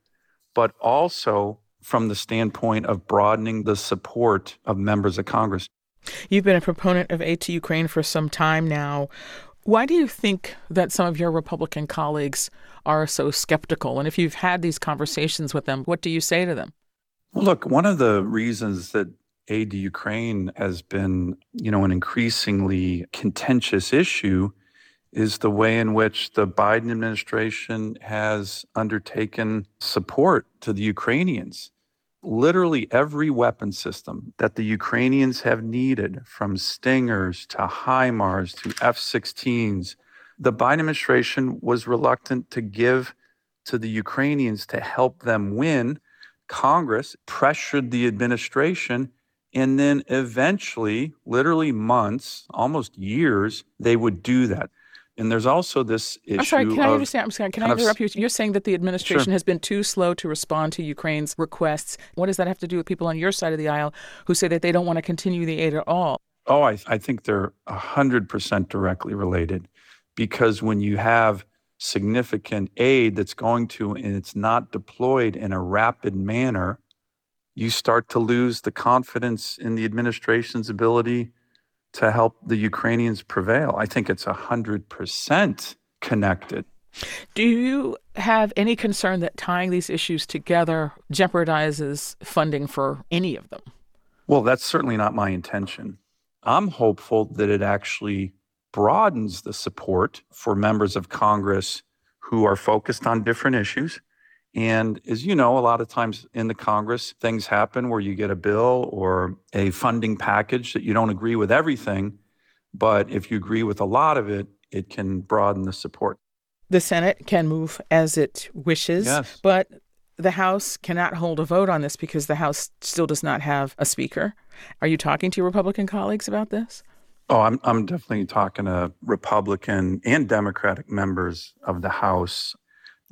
but also from the standpoint of broadening the support of members of Congress. You've been a proponent of aid to Ukraine for some time now. Why do you think that some of your Republican colleagues are so skeptical? And if you've had these conversations with them, what do you say to them? Well, look, one of the reasons that aid to Ukraine has been, an increasingly contentious issue is the way in which the Biden administration has undertaken support to the Ukrainians. Literally every weapon system that the Ukrainians have needed, from Stingers to HIMARS to F-16s, the Biden administration was reluctant to give to the Ukrainians to help them win. Congress pressured the administration, and then eventually, literally months, almost years, they would do that. And there's also this issue. I'm sorry, can I interrupt you? You're saying that the administration has been too slow to respond to Ukraine's requests. What does that have to do with people on your side of the aisle who say that they don't want to continue the aid at all? Oh, I think they're 100% directly related, because when you have significant aid that's going to, and it's not deployed in a rapid manner, you start to lose the confidence in the administration's ability to help the Ukrainians prevail. I think it's 100% connected. Do you have any concern that tying these issues together jeopardizes funding for any of them? Well, that's certainly not my intention. I'm hopeful that it actually broadens the support for members of Congress who are focused on different issues. And as you know, a lot of times in the Congress, things happen where you get a bill or a funding package that you don't agree with everything. But if you agree with a lot of it, it can broaden the support. The Senate can move as it wishes, yes. But the House cannot hold a vote on this because the House still does not have a speaker. Are you talking to your Republican colleagues about this? Oh, I'm definitely talking to Republican and Democratic members of the House.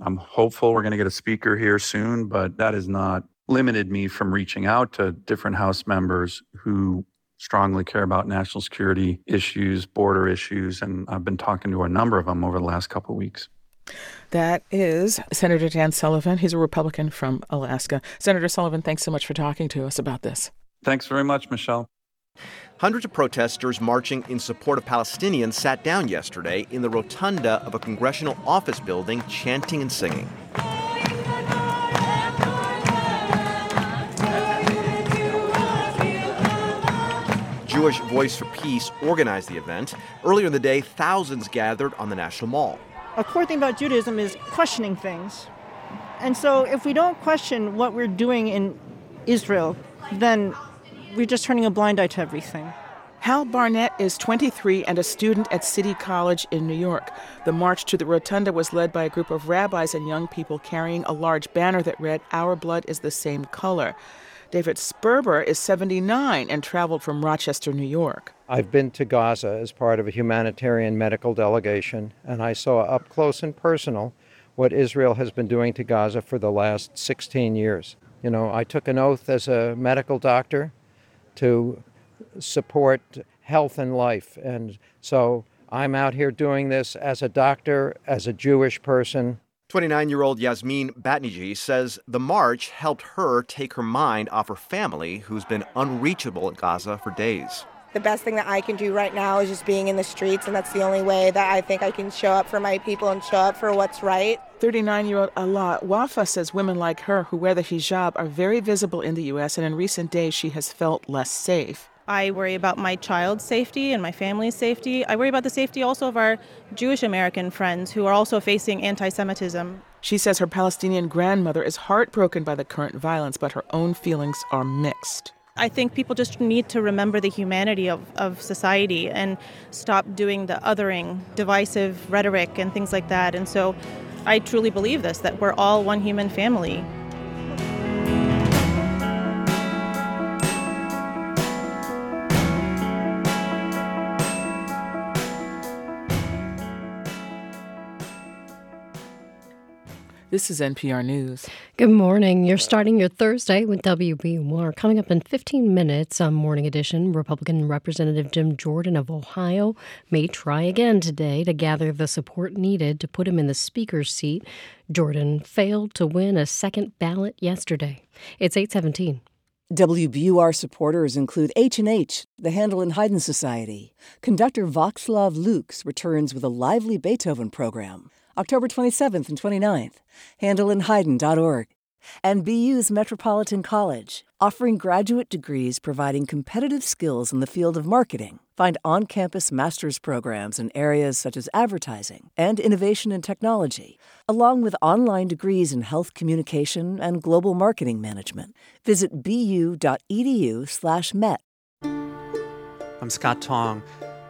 I'm hopeful we're going to get a speaker here soon, but that has not limited me from reaching out to different House members who strongly care about national security issues, border issues, and I've been talking to a number of them over the last couple of weeks. That is Senator Dan Sullivan. He's a Republican from Alaska. Senator Sullivan, thanks so much for talking to us about this. Thanks very much, Michelle. Hundreds of protesters marching in support of Palestinians sat down yesterday in the rotunda of a congressional office building, chanting and singing. Jewish Voice for Peace organized the event. Earlier in the day, thousands gathered on the National Mall. A core thing about Judaism is questioning things. And so if we don't question what we're doing in Israel, then we're just turning a blind eye to everything. Hal Barnett is 23 and a student at City College in New York. The march to the rotunda was led by a group of rabbis and young people carrying a large banner that read, "Our blood is the same color." David Sperber is 79 and traveled from Rochester, New York. I've been to Gaza as part of a humanitarian medical delegation, and I saw up close and personal what Israel has been doing to Gaza for the last 16 years. You know, I took an oath as a medical doctor to support health and life, and so I'm out here doing this as a doctor, as a Jewish person. 29-year-old Yasmin Batniji says the march helped her take her mind off her family, who's been unreachable in Gaza for days. The best thing that I can do right now is just being in the streets, and that's the only way that I think I can show up for my people and show up for what's right. 39-year-old Alaa Wafa says women like her who wear the hijab are very visible in the U.S., and in recent days she has felt less safe. I worry about my child's safety and my family's safety. I worry about the safety also of our Jewish American friends who are also facing anti-Semitism. She says her Palestinian grandmother is heartbroken by the current violence, but her own feelings are mixed. I think people just need to remember the humanity of society and stop doing the othering, divisive rhetoric and things like that. And so I truly believe this, that we're all one human family. This is NPR News. Good morning. You're starting your Thursday with WBUR. Coming up in 15 minutes on Morning Edition, Republican Representative Jim Jordan of Ohio may try again today to gather the support needed to put him in the speaker's seat. Jordan failed to win a second ballot yesterday. It's 8:17. WBUR supporters include H&H, the Handel and Haydn Society. Conductor Václav Lux returns with a lively Beethoven program. October 27th and 29th, handelandhaydn.org. And BU's Metropolitan College, offering graduate degrees providing competitive skills in the field of marketing. Find on-campus master's programs in areas such as advertising and innovation and technology, along with online degrees in health communication and global marketing management. Visit bu.edu/met. I'm Scott Tong.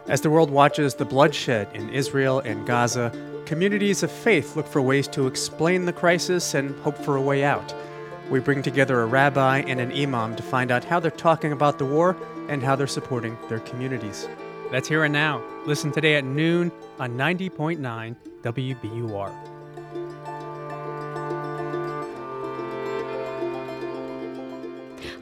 As the world watches the bloodshed in Israel and Gaza, communities of faith look for ways to explain the crisis and hope for a way out. We bring together a rabbi and an imam to find out how they're talking about the war and how they're supporting their communities. That's Here and Now. Listen today at noon on 90.9 WBUR.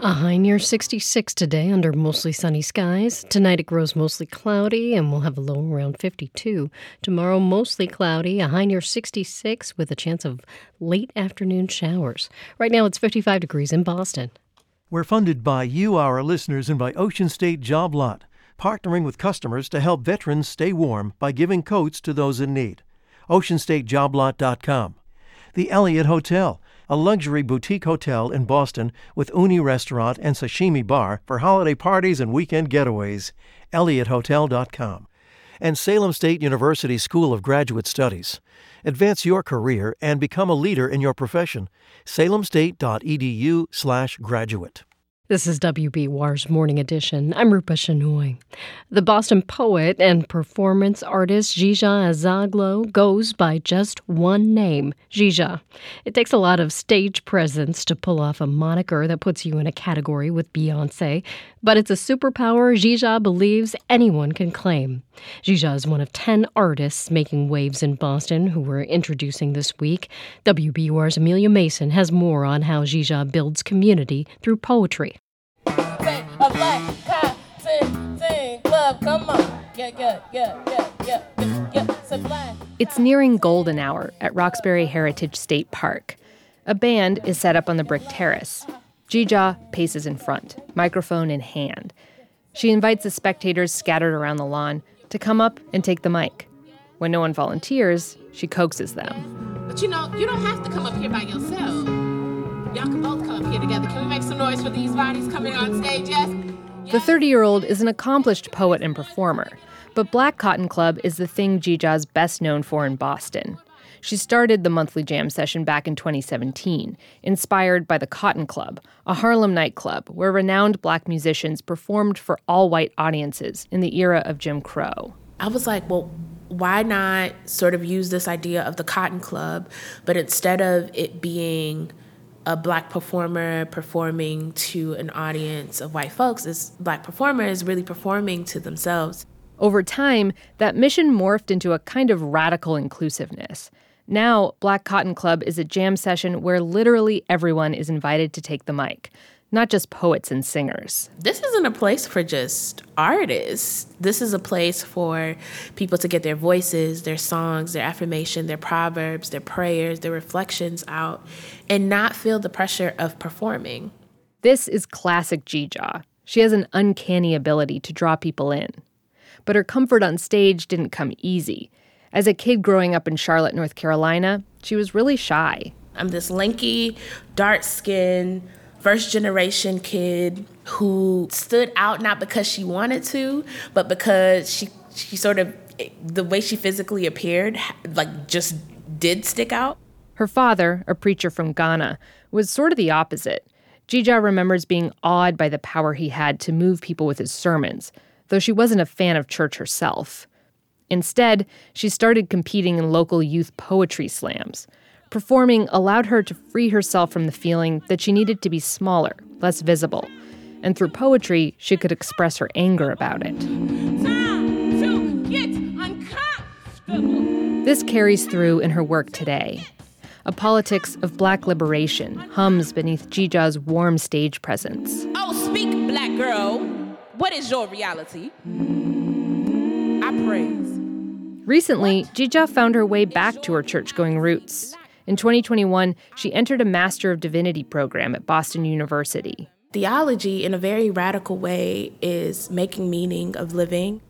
A high near 66 today under mostly sunny skies. Tonight it grows mostly cloudy and we'll have a low around 52. Tomorrow mostly cloudy, a high near 66 with a chance of late afternoon showers. Right now it's 55 degrees in Boston. We're funded by you, our listeners, and by Ocean State Job Lot, partnering with customers to help veterans stay warm by giving coats to those in need. OceanStateJobLot.com. The Elliott Hotel, a luxury boutique hotel in Boston with uni restaurant and sashimi bar for holiday parties and weekend getaways. ElliottHotel.com. And Salem State University School of Graduate Studies. Advance your career and become a leader in your profession. SalemState.edu/graduate. This is WBUR's Morning Edition. I'm Rupa Shenoy. The Boston poet and performance artist Zija Azaglo goes by just one name, Zija. It takes a lot of stage presence to pull off a moniker that puts you in a category with Beyoncé, but it's a superpower Zija believes anyone can claim. Zija is one of 10 artists making waves in Boston who we're introducing this week. WBUR's Amelia Mason has more on how Zija builds community through poetry. It's nearing golden hour at Roxbury Heritage State Park. A band is set up on the brick terrace. Zija paces in front, microphone in hand. She invites the spectators scattered around the lawn to come up and take the mic. When no one volunteers, she coaxes them. But you know, you don't have to come up here by yourself. Y'all can both come up here together. Can we make some noise for these bodies coming on stage, yes? The 30-year-old is an accomplished poet and performer, but Black Cotton Club is the thing Zija's best known for in Boston. She started the monthly jam session back in 2017, inspired by the Cotton Club, a Harlem nightclub where renowned Black musicians performed for all-white audiences in the era of Jim Crow. I was like, well, why not sort of use this idea of the Cotton Club, but instead of it being a Black performer performing to an audience of white folks, is Black performers really performing to themselves. Over time, that mission morphed into a kind of radical inclusiveness. Now, Black Cotton Club is a jam session where literally everyone is invited to take the mic, not just poets and singers. This isn't a place for just artists. This is a place for people to get their voices, their songs, their affirmation, their proverbs, their prayers, their reflections out, and not feel the pressure of performing. This is classic Zija. She has an uncanny ability to draw people in. But her comfort on stage didn't come easy. As a kid growing up in Charlotte, North Carolina, she was really shy. I'm this lanky, dark-skinned, first-generation kid who stood out not because she wanted to, but because she sort of, the way she physically appeared, like, just did stick out. Her father, a preacher from Ghana, was sort of the opposite. Zija remembers being awed by the power he had to move people with his sermons, though she wasn't a fan of church herself. Instead, she started competing in local youth poetry slams. Performing allowed her to free herself from the feeling that she needed to be smaller, less visible. And through poetry, she could express her anger about it. Time to get uncomfortable. This carries through in her work today. A politics of Black liberation hums beneath Zija's warm stage presence. Oh, speak, Black girl. What is your reality? Praise. Recently, Zija found her way back to her church-going roots. In 2021, she entered a Master of Divinity program at Boston University. Theology, in a very radical way, is making meaning of living.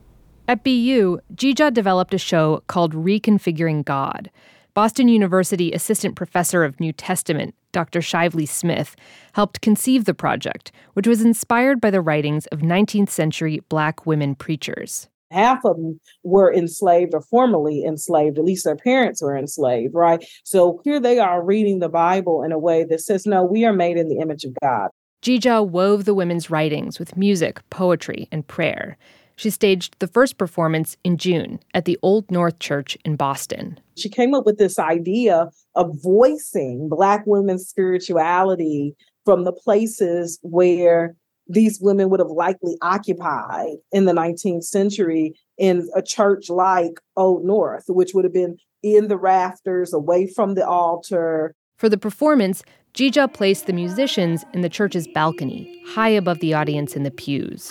At BU, Zija developed a show called Reconfiguring God. Boston University Assistant Professor of New Testament, Dr. Shively Smith, helped conceive the project, which was inspired by the writings of 19th-century Black women preachers. Half of them were enslaved or formerly enslaved, at least their parents were enslaved, right? So here they are reading the Bible in a way that says, no, we are made in the image of God. Zija wove the women's writings with music, poetry, and prayer. She staged the first performance in June at the Old North Church in Boston. She came up with this idea of voicing Black women's spirituality from the places where these women would have likely occupied in the 19th century in a church like Old North, which would have been in the rafters, away from the altar. For the performance, Zija placed the musicians in the church's balcony, high above the audience in the pews.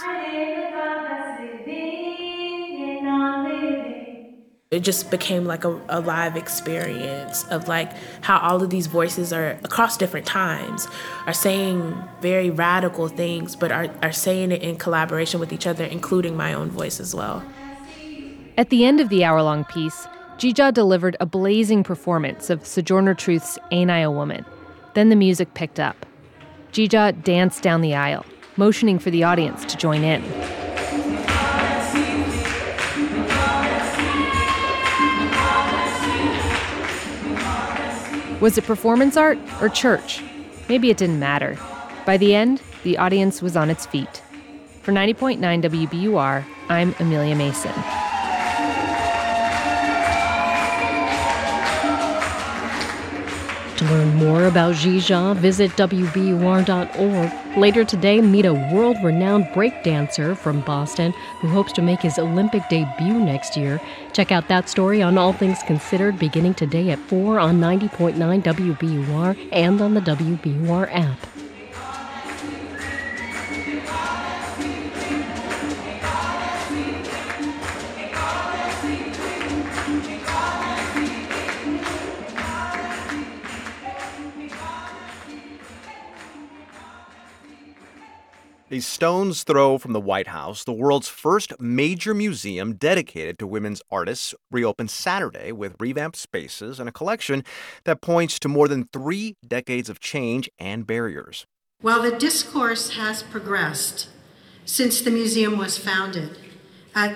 It just became like a live experience of like how all of these voices are across different times are saying very radical things, but are saying it in collaboration with each other, including my own voice as well. At the end of the hour-long piece, Zija delivered a blazing performance of Sojourner Truth's Ain't I a Woman. Then the music picked up. Zija danced down the aisle, motioning for the audience to join in. Was it performance art or church? Maybe it didn't matter. By the end, the audience was on its feet. For 90.9 WBUR, I'm Amelia Mason. To learn more about Zija, visit WBUR.org. Later today, meet a world-renowned breakdancer from Boston who hopes to make his Olympic debut next year. Check out that story on All Things Considered beginning today at 4 on 90.9 WBUR and on the WBUR app. A stone's throw from the White House, the world's first major museum dedicated to women's artists reopened Saturday with revamped spaces and a collection that points to more than 3 decades of change and barriers. While the discourse has progressed since the museum was founded,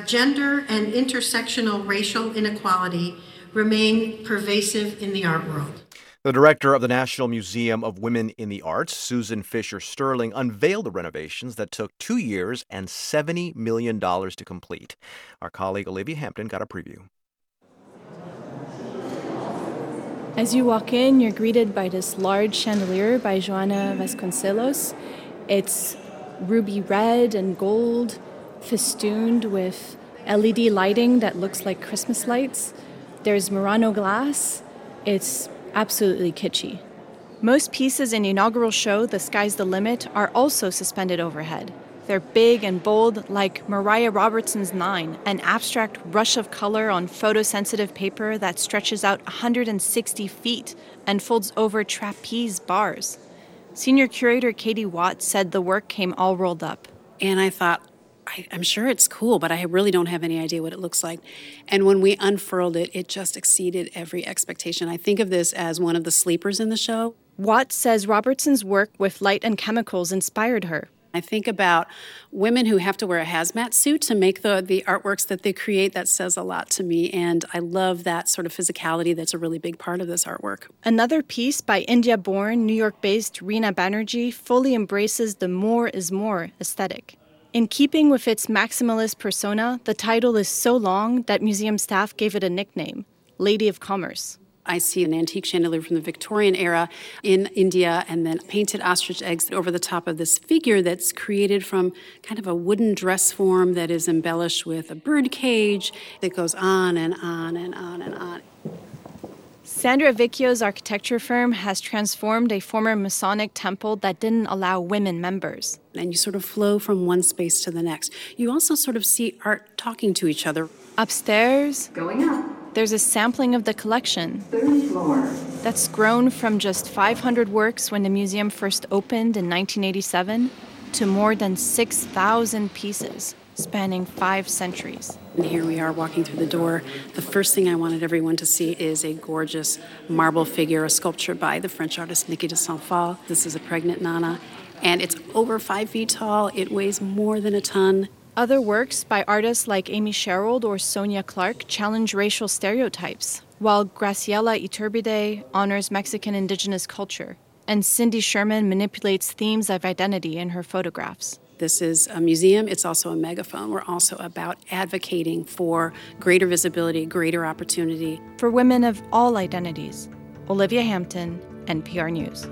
gender and intersectional racial inequality remain pervasive in the art world. The director of the National Museum of Women in the Arts, Susan Fisher Sterling, unveiled the renovations that took 2 years and $70 million to complete. Our colleague Olivia Hampton got a preview. As you walk in, you're greeted by this large chandelier by Joana Vasconcelos. It's ruby red and gold, festooned with LED lighting that looks like Christmas lights. There's Murano glass. It's absolutely kitschy. Most pieces in the inaugural show, The Sky's the Limit, are also suspended overhead. They're big and bold, like Mariah Robertson's 9, an abstract rush of color on photosensitive paper that stretches out 160 feet and folds over trapeze bars. Senior curator Katie Watt said the work came all rolled up. And I thought, I'm sure it's cool, but I really don't have any idea what it looks like. And when we unfurled it, it just exceeded every expectation. I think of this as one of the sleepers in the show. Watt says Robertson's work with light and chemicals inspired her. I think about women who have to wear a hazmat suit to make the artworks that they create. That says a lot to me, and I love that sort of physicality that's a really big part of this artwork. Another piece by India-born, New York-based Reena Banerjee fully embraces the more is more aesthetic. In keeping with its maximalist persona, the title is so long that museum staff gave it a nickname, Lady of Commerce. I see an antique chandelier from the Victorian era in India and then painted ostrich eggs over the top of this figure that's created from kind of a wooden dress form that is embellished with a bird cage that goes on and on and on and on. Sandra Vicchio's architecture firm has transformed a former Masonic temple that didn't allow women members. And you sort of flow from one space to the next. You also sort of see art talking to each other. Upstairs, going up, there's a sampling of the collection. Third floor. That's grown from just 500 works when the museum first opened in 1987 to more than 6,000 pieces, spanning 5 centuries. And here we are walking through the door. The first thing I wanted everyone to see is a gorgeous marble figure, a sculpture by the French artist Nikki de Saint-Phal. This is a pregnant Nana, and it's over 5 feet tall. It weighs more than a ton. Other works by artists like Amy Sherald or Sonia Clark challenge racial stereotypes, while Graciela Iturbide honors Mexican indigenous culture, and Cindy Sherman manipulates themes of identity in her photographs. This is a museum. It's also a megaphone. We're also about advocating for greater visibility, greater opportunity. For women of all identities. Olivia Hampton, NPR News.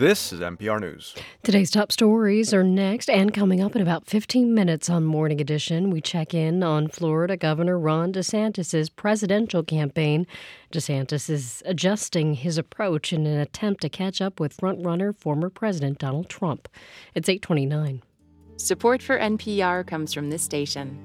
This is NPR News. Today's top stories are next and coming up in about 15 minutes on Morning Edition. We check in on Florida Governor Ron DeSantis' presidential campaign. DeSantis is adjusting his approach in an attempt to catch up with frontrunner former President Donald Trump. It's 8:29. Support for NPR comes from this station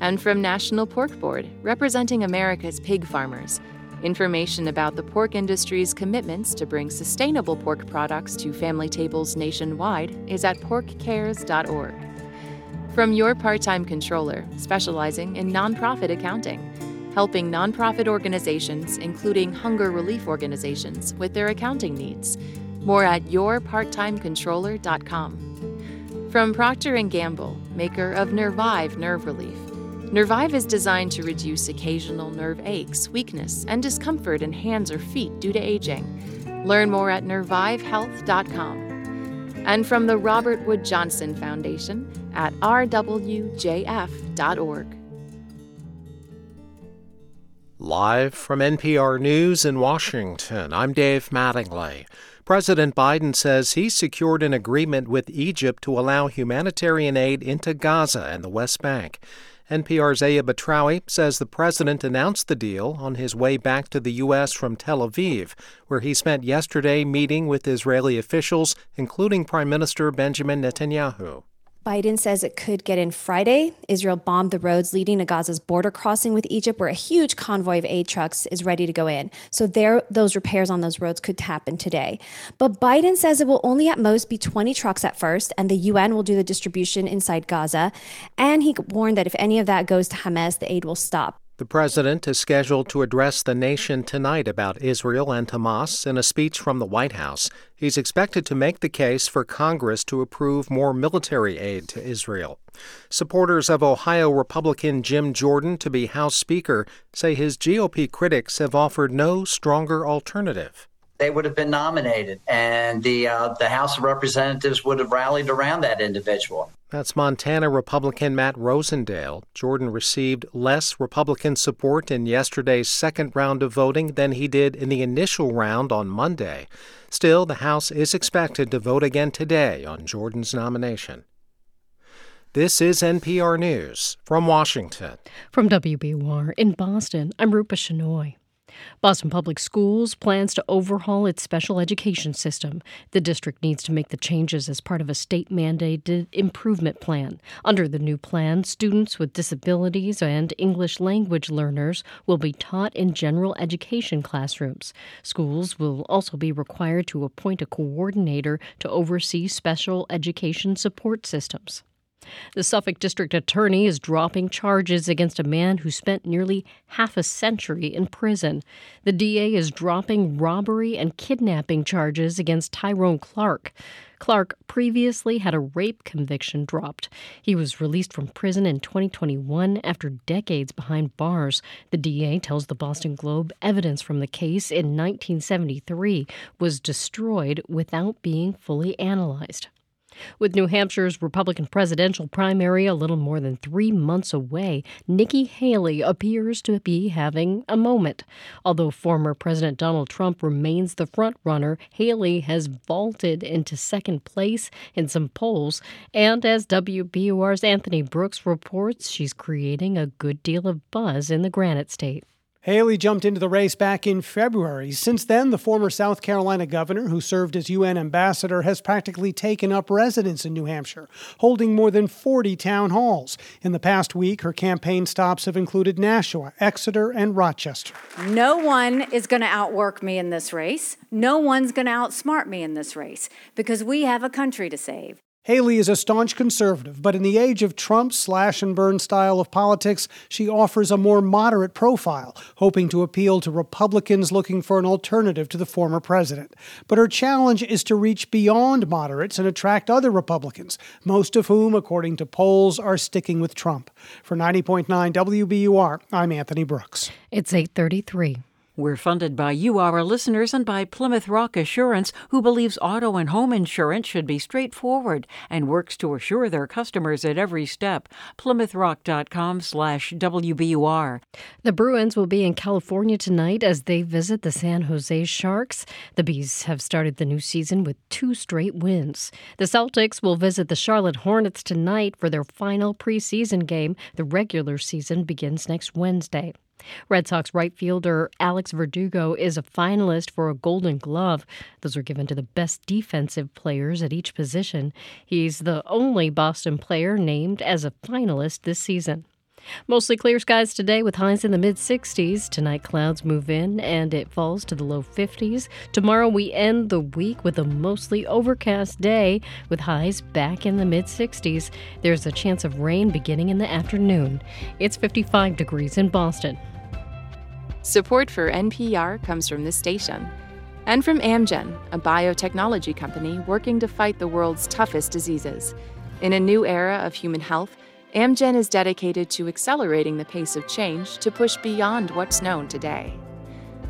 and from National Pork Board, representing America's pig farmers. Information about the pork industry's commitments to bring sustainable pork products to family tables nationwide is at porkcares.org. From your part-time controller, specializing in nonprofit accounting, helping nonprofit organizations, including hunger relief organizations, with their accounting needs. More at yourparttimecontroller.com. From Procter & Gamble, maker of Nervive Nerve Relief. Nervive is designed to reduce occasional nerve aches, weakness, and discomfort in hands or feet due to aging. Learn more at nervivehealth.com. And from the Robert Wood Johnson Foundation at rwjf.org. Live from NPR News in Washington, I'm Dave Mattingly. President Biden says he secured an agreement with Egypt to allow humanitarian aid into Gaza and the West Bank. NPR's Aya Batrawi says the president announced the deal on his way back to the U.S. from Tel Aviv, where he spent yesterday meeting with Israeli officials, including Prime Minister Benjamin Netanyahu. Biden says it could get in Friday. Israel bombed the roads leading to Gaza's border crossing with Egypt, where a huge convoy of aid trucks is ready to go in. So those repairs on those roads could happen today. But Biden says it will only at most be 20 trucks at first, and the UN will do the distribution inside Gaza. And he warned that if any of that goes to Hamas, the aid will stop. The president is scheduled to address the nation tonight about Israel and Hamas in a speech from the White House. He's expected to make the case for Congress to approve more military aid to Israel. Supporters of Ohio Republican Jim Jordan to be House Speaker say his GOP critics have offered no stronger alternative. They would have been nominated, and the House of Representatives would have rallied around that individual. That's Montana Republican Matt Rosendale. Jordan received less Republican support in yesterday's second round of voting than he did in the initial round on Monday. Still, the House is expected to vote again today on Jordan's nomination. This is NPR News from Washington. From WBUR in Boston, I'm Rupa Shenoy. Boston Public Schools plans to overhaul its special education system. The district needs to make the changes as part of a state-mandated improvement plan. Under the new plan, students with disabilities and English language learners will be taught in general education classrooms. Schools will also be required to appoint a coordinator to oversee special education support systems. The Suffolk District Attorney is dropping charges against a man who spent nearly half a century in prison. The DA is dropping robbery and kidnapping charges against Tyrone Clark. Clark previously had a rape conviction dropped. He was released from prison in 2021 after decades behind bars. The DA tells the Boston Globe evidence from the case in 1973 was destroyed without being fully analyzed. With New Hampshire's Republican presidential primary a little more than 3 months away, Nikki Haley appears to be having a moment. Although former President Donald Trump remains the frontrunner, Haley has vaulted into second place in some polls. And as WBUR's Anthony Brooks reports, she's creating a good deal of buzz in the Granite State. Haley jumped into the race back in February. Since then, the former South Carolina governor, who served as UN ambassador, has practically taken up residence in New Hampshire, holding more than 40 town halls. In the past week, her campaign stops have included Nashua, Exeter, and Rochester. No one is going to outwork me in this race. No one's going to outsmart me in this race, because we have a country to save. Haley is a staunch conservative, but in the age of Trump's slash-and-burn style of politics, she offers a more moderate profile, hoping to appeal to Republicans looking for an alternative to the former president. But her challenge is to reach beyond moderates and attract other Republicans, most of whom, according to polls, are sticking with Trump. For 90.9 WBUR, I'm Anthony Brooks. It's 8:33. We're funded by you, our listeners, and by Plymouth Rock Assurance, who believes auto and home insurance should be straightforward and works to assure their customers at every step. PlymouthRock.com/WBUR. The Bruins will be in California tonight as they visit the San Jose Sharks. The Bees have started the new season with 2 straight wins. The Celtics will visit the Charlotte Hornets tonight for their final preseason game. The regular season begins next Wednesday. Red Sox right fielder Alex Verdugo is a finalist for a Golden Glove. Those are given to the best defensive players at each position. He's the only Boston player named as a finalist this season. Mostly clear skies today with highs in the mid-60s. Tonight clouds move in and it falls to the low 50s. Tomorrow we end the week with a mostly overcast day with highs back in the mid-60s. There's a chance of rain beginning in the afternoon. It's 55 degrees in Boston. Support for NPR comes from this station and from Amgen, a biotechnology company working to fight the world's toughest diseases. In a new era of human health, Amgen is dedicated to accelerating the pace of change to push beyond what's known today.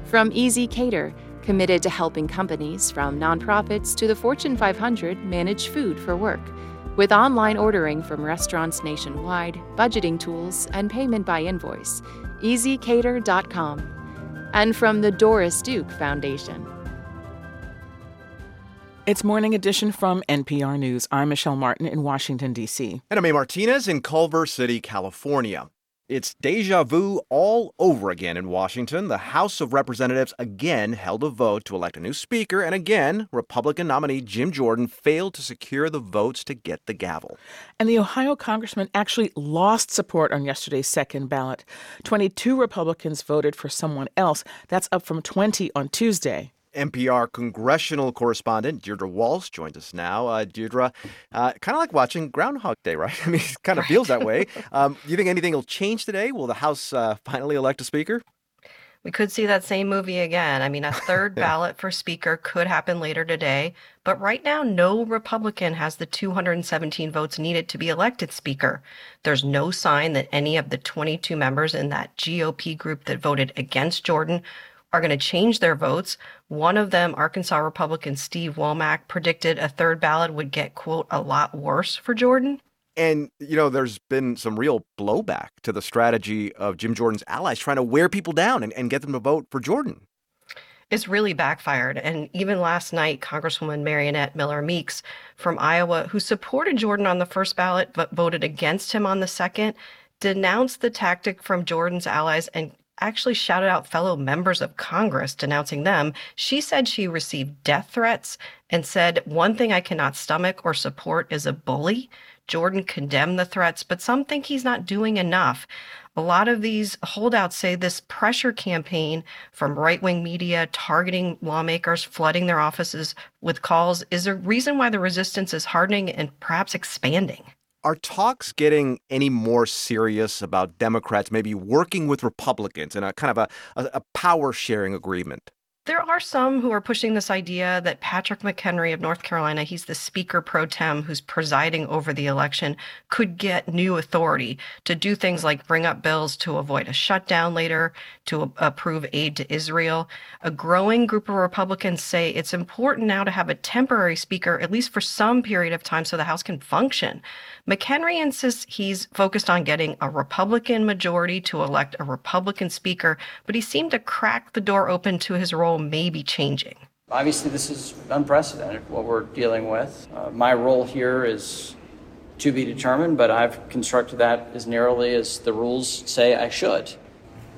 From Easy Cater, committed to helping companies from nonprofits to the Fortune 500 manage food for work, with online ordering from restaurants nationwide, budgeting tools, and payment by invoice. EasyCater.com. And from the Doris Duke Foundation. It's Morning Edition from NPR News. I'm Michelle Martin in Washington, D.C. And I'm A. Martinez in Culver City, California. It's deja vu all over again in Washington. The House of Representatives again held a vote to elect a new speaker, and again, Republican nominee Jim Jordan failed to secure the votes to get the gavel. And the Ohio congressman actually lost support on yesterday's second ballot. 22 Republicans voted for someone else. That's up from 20 on Tuesday. NPR congressional correspondent Deirdre Walsh joins us now. Deirdre, kind of like watching Groundhog Day, right? I mean, it kind of feels that way. Do you think anything will change today? Will the House finally elect a speaker? We could see that same movie again. I mean, a third ballot for speaker could happen later today. But right now, no Republican has the 217 votes needed to be elected speaker. There's no sign that any of the 22 members in that GOP group that voted against Jordan are going to change their votes. One of them, Arkansas Republican Steve Womack, predicted a third ballot would get, quote, a lot worse for Jordan. And, you know, there's been some real blowback to the strategy of Jim Jordan's allies trying to wear people down and get them to vote for Jordan. It's really backfired. And even last night, Congresswoman Marionette Miller Meeks from Iowa, who supported Jordan on the first ballot but voted against him on the second, denounced the tactic from Jordan's allies and actually shouted out fellow members of Congress, denouncing them. She said she received death threats and said, "One thing I cannot stomach or support is a bully." Jordan condemned the threats, but some think he's not doing enough. A lot of these holdouts say this pressure campaign from right-wing media targeting lawmakers, flooding their offices with calls, is a reason why the resistance is hardening and perhaps expanding. Are talks getting any more serious about Democrats maybe working with Republicans in a kind of a power-sharing agreement? There are some who are pushing this idea that Patrick McHenry of North Carolina, he's the speaker pro tem who's presiding over the election, could get new authority to do things like bring up bills to avoid a shutdown later, to approve aid to Israel. A growing group of Republicans say it's important now to have a temporary speaker, at least for some period of time, so the House can function. McHenry insists he's focused on getting a Republican majority to elect a Republican speaker, but he seemed to crack the door open to his role may be changing. Obviously, this is unprecedented, what we're dealing with. My role here is to be determined, but I've constructed that as narrowly as the rules say I should.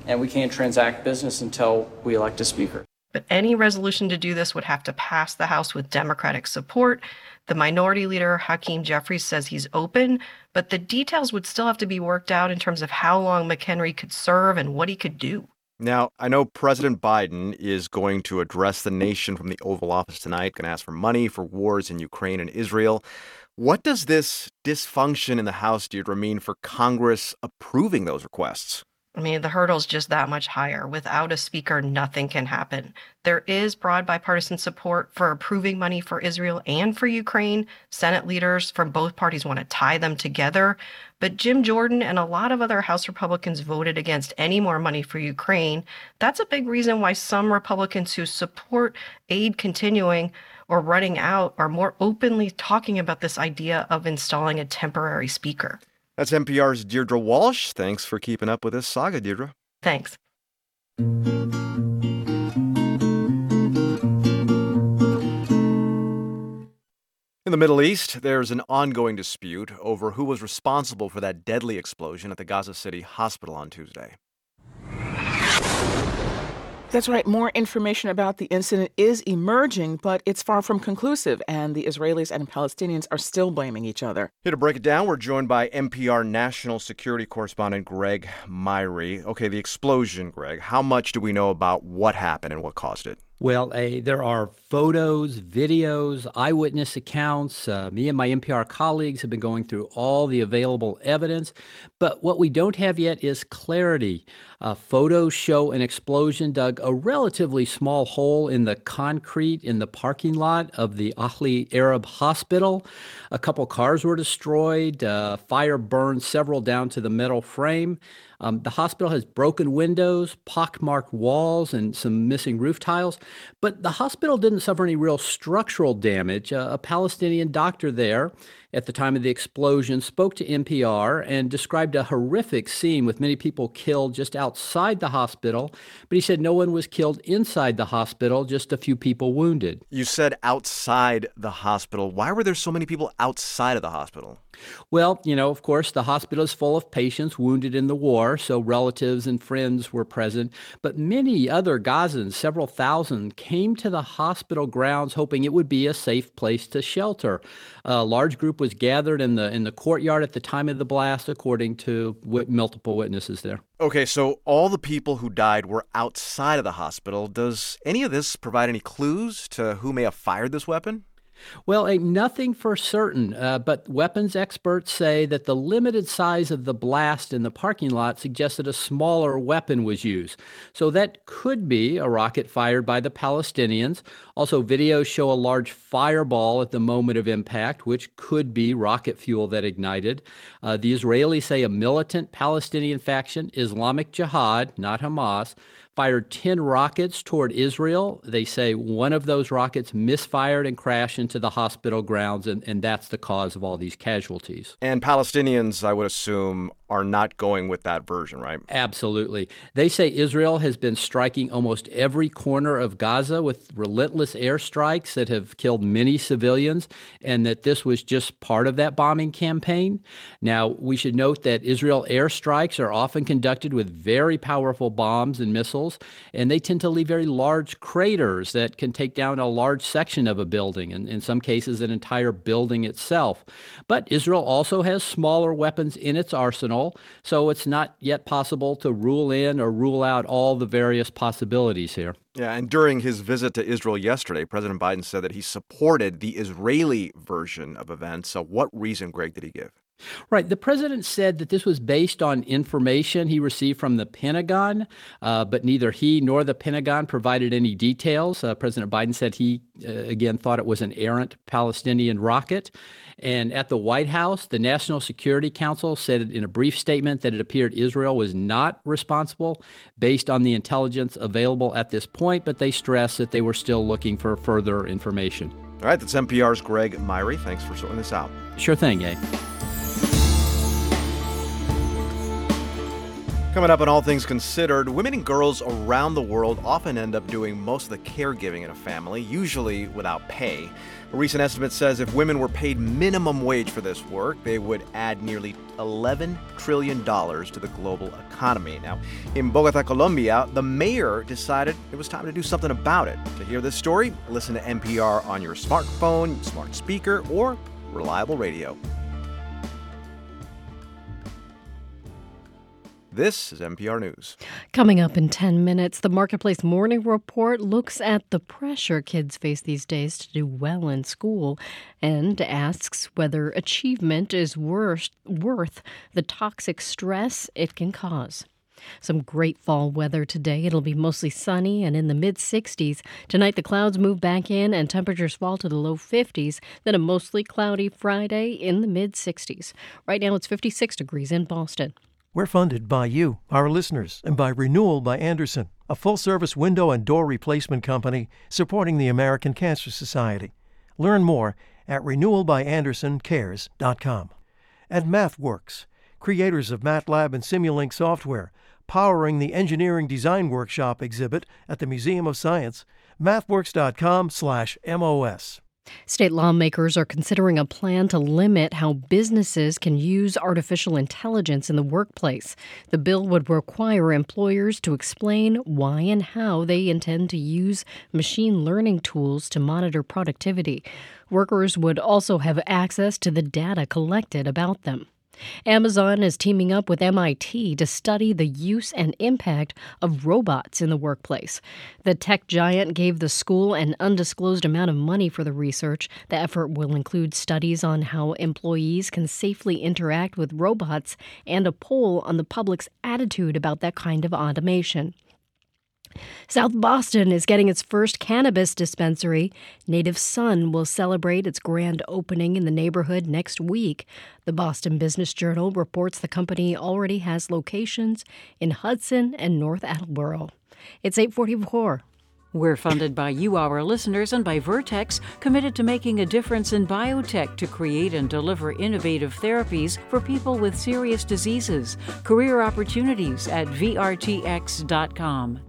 And we can't transact business until we elect a speaker. But any resolution to do this would have to pass the House with Democratic support. The minority leader, Hakeem Jeffries, says he's open, but the details would still have to be worked out in terms of how long McHenry could serve and what he could do. Now, I know President Biden is going to address the nation from the Oval Office tonight, going to ask for money for wars in Ukraine and Israel. What does this dysfunction in the House, Deirdre, mean for Congress approving those requests? I mean, the hurdle's just that much higher. Without a speaker, nothing can happen. There is broad bipartisan support for approving money for Israel and for Ukraine. Senate leaders from both parties want to tie them together. But Jim Jordan and a lot of other House Republicans voted against any more money for Ukraine. That's a big reason why some Republicans who support aid continuing or running out are more openly talking about this idea of installing a temporary speaker. That's NPR's Deirdre Walsh. Thanks for keeping up with this saga, Deirdre. Thanks. In the Middle East, there's an ongoing dispute over who was responsible for that deadly explosion at the Gaza City hospital on Tuesday. That's right. More information about the incident is emerging, but it's far from conclusive, and the Israelis and Palestinians are still blaming each other. Here to break it down, we're joined by NPR national security correspondent Greg Myrie. Okay, the explosion, Greg. How much do we know about what happened and what caused it? Well, there are photos, videos, eyewitness accounts. Me and my NPR colleagues have been going through all the available evidence. But what we don't have yet is clarity. Photos show an explosion dug a relatively small hole in the concrete in the parking lot of the Ahli Arab Hospital. A couple cars were destroyed. Fire burned several down to the metal frame. The hospital has broken windows, pockmarked walls, and some missing roof tiles. But the hospital didn't suffer any real structural damage. A Palestinian doctor there at the time of the explosion spoke to NPR and described a horrific scene with many people killed just outside the hospital. But he said no one was killed inside the hospital, just a few people wounded. You said outside the hospital. Why were there so many people outside of the hospital? Well, you know, of course, the hospital is full of patients wounded in the war, so relatives and friends were present. But many other Gazans, several thousand, came to the hospital grounds hoping it would be a safe place to shelter. A large group was gathered in the courtyard at the time of the blast, according to multiple witnesses there. Okay, so all the people who died were outside of the hospital. Does any of this provide any clues to who may have fired this weapon? Well, nothing for certain, but weapons experts say that the limited size of the blast in the parking lot suggested a smaller weapon was used. So that could be a rocket fired by the Palestinians. Also, videos show a large fireball at the moment of impact, which could be rocket fuel that ignited. The Israelis say a militant Palestinian faction, Islamic Jihad, not Hamas, fired 10 rockets toward Israel. They say one of those rockets misfired and crashed into the hospital grounds, and that's the cause of all these casualties. And Palestinians, I would assume, are not going with that version, right? Absolutely. They say Israel has been striking almost every corner of Gaza with relentless airstrikes that have killed many civilians, and that this was just part of that bombing campaign. Now, we should note that Israel airstrikes are often conducted with very powerful bombs and missiles, and they tend to leave very large craters that can take down a large section of a building, and in some cases an entire building itself. But Israel also has smaller weapons in its arsenal, so it's not yet possible to rule in or rule out all the various possibilities here. Yeah, and during his visit to Israel yesterday, President Biden said that he supported the Israeli version of events. So what reason, Greg, did he give? Right. The president said that this was based on information he received from the Pentagon, but neither he nor the Pentagon provided any details. President Biden said he, again, thought it was an errant Palestinian rocket. And at the White House, the National Security Council said in a brief statement that it appeared Israel was not responsible based on the intelligence available at this point, but they stressed that they were still looking for further information. All right. That's NPR's Greg Myrie. Thanks for sorting this out. Sure thing, Gabe. Coming up on All Things Considered, women and girls around the world often end up doing most of the caregiving in a family, usually without pay. A recent estimate says if women were paid minimum wage for this work, they would add nearly $11 trillion to the global economy. Now, in Bogota, Colombia, the mayor decided it was time to do something about it. To hear this story, listen to NPR on your smartphone, smart speaker, or reliable radio. This is NPR News. Coming up in 10 minutes, the Marketplace Morning Report looks at the pressure kids face these days to do well in school and asks whether achievement is worth the toxic stress it can cause. Some great fall weather today. It'll be mostly sunny and in the mid-60s. Tonight, the clouds move back in and temperatures fall to the low 50s. Then a mostly cloudy Friday in the mid-60s. Right now, it's 56 degrees in Boston. We're funded by you, our listeners, and by Renewal by Anderson, a full-service window and door replacement company supporting the American Cancer Society. Learn more at renewalbyandersoncares.com. And MathWorks, creators of MATLAB and Simulink software, powering the Engineering Design Workshop exhibit at the Museum of Science, mathworks.com/MOS. State lawmakers are considering a plan to limit how businesses can use artificial intelligence in the workplace. The bill would require employers to explain why and how they intend to use machine learning tools to monitor productivity. Workers would also have access to the data collected about them. Amazon is teaming up with MIT to study the use and impact of robots in the workplace. The tech giant gave the school an undisclosed amount of money for the research. The effort will include studies on how employees can safely interact with robots and a poll on the public's attitude about that kind of automation. South Boston is getting its first cannabis dispensary. Native Son will celebrate its grand opening in the neighborhood next week. The Boston Business Journal reports the company already has locations in Hudson and North Attleboro. It's 8:44. We're funded by you, our listeners, and by Vertex, committed to making a difference in biotech to create and deliver innovative therapies for people with serious diseases. Career opportunities at vrtx.com.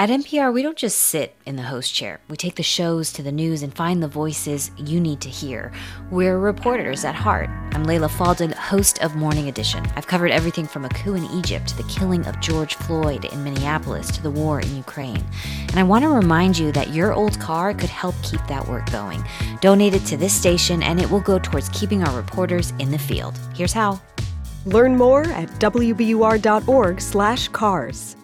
At NPR, we don't just sit in the host chair. We take the shows to the news and find the voices you need to hear. We're reporters at heart. I'm Leila Faldin, host of Morning Edition. I've covered everything from a coup in Egypt to the killing of George Floyd in Minneapolis to the war in Ukraine. And I want to remind you that your old car could help keep that work going. Donate it to this station, and it will go towards keeping our reporters in the field. Here's how. Learn more at wbur.org/cars.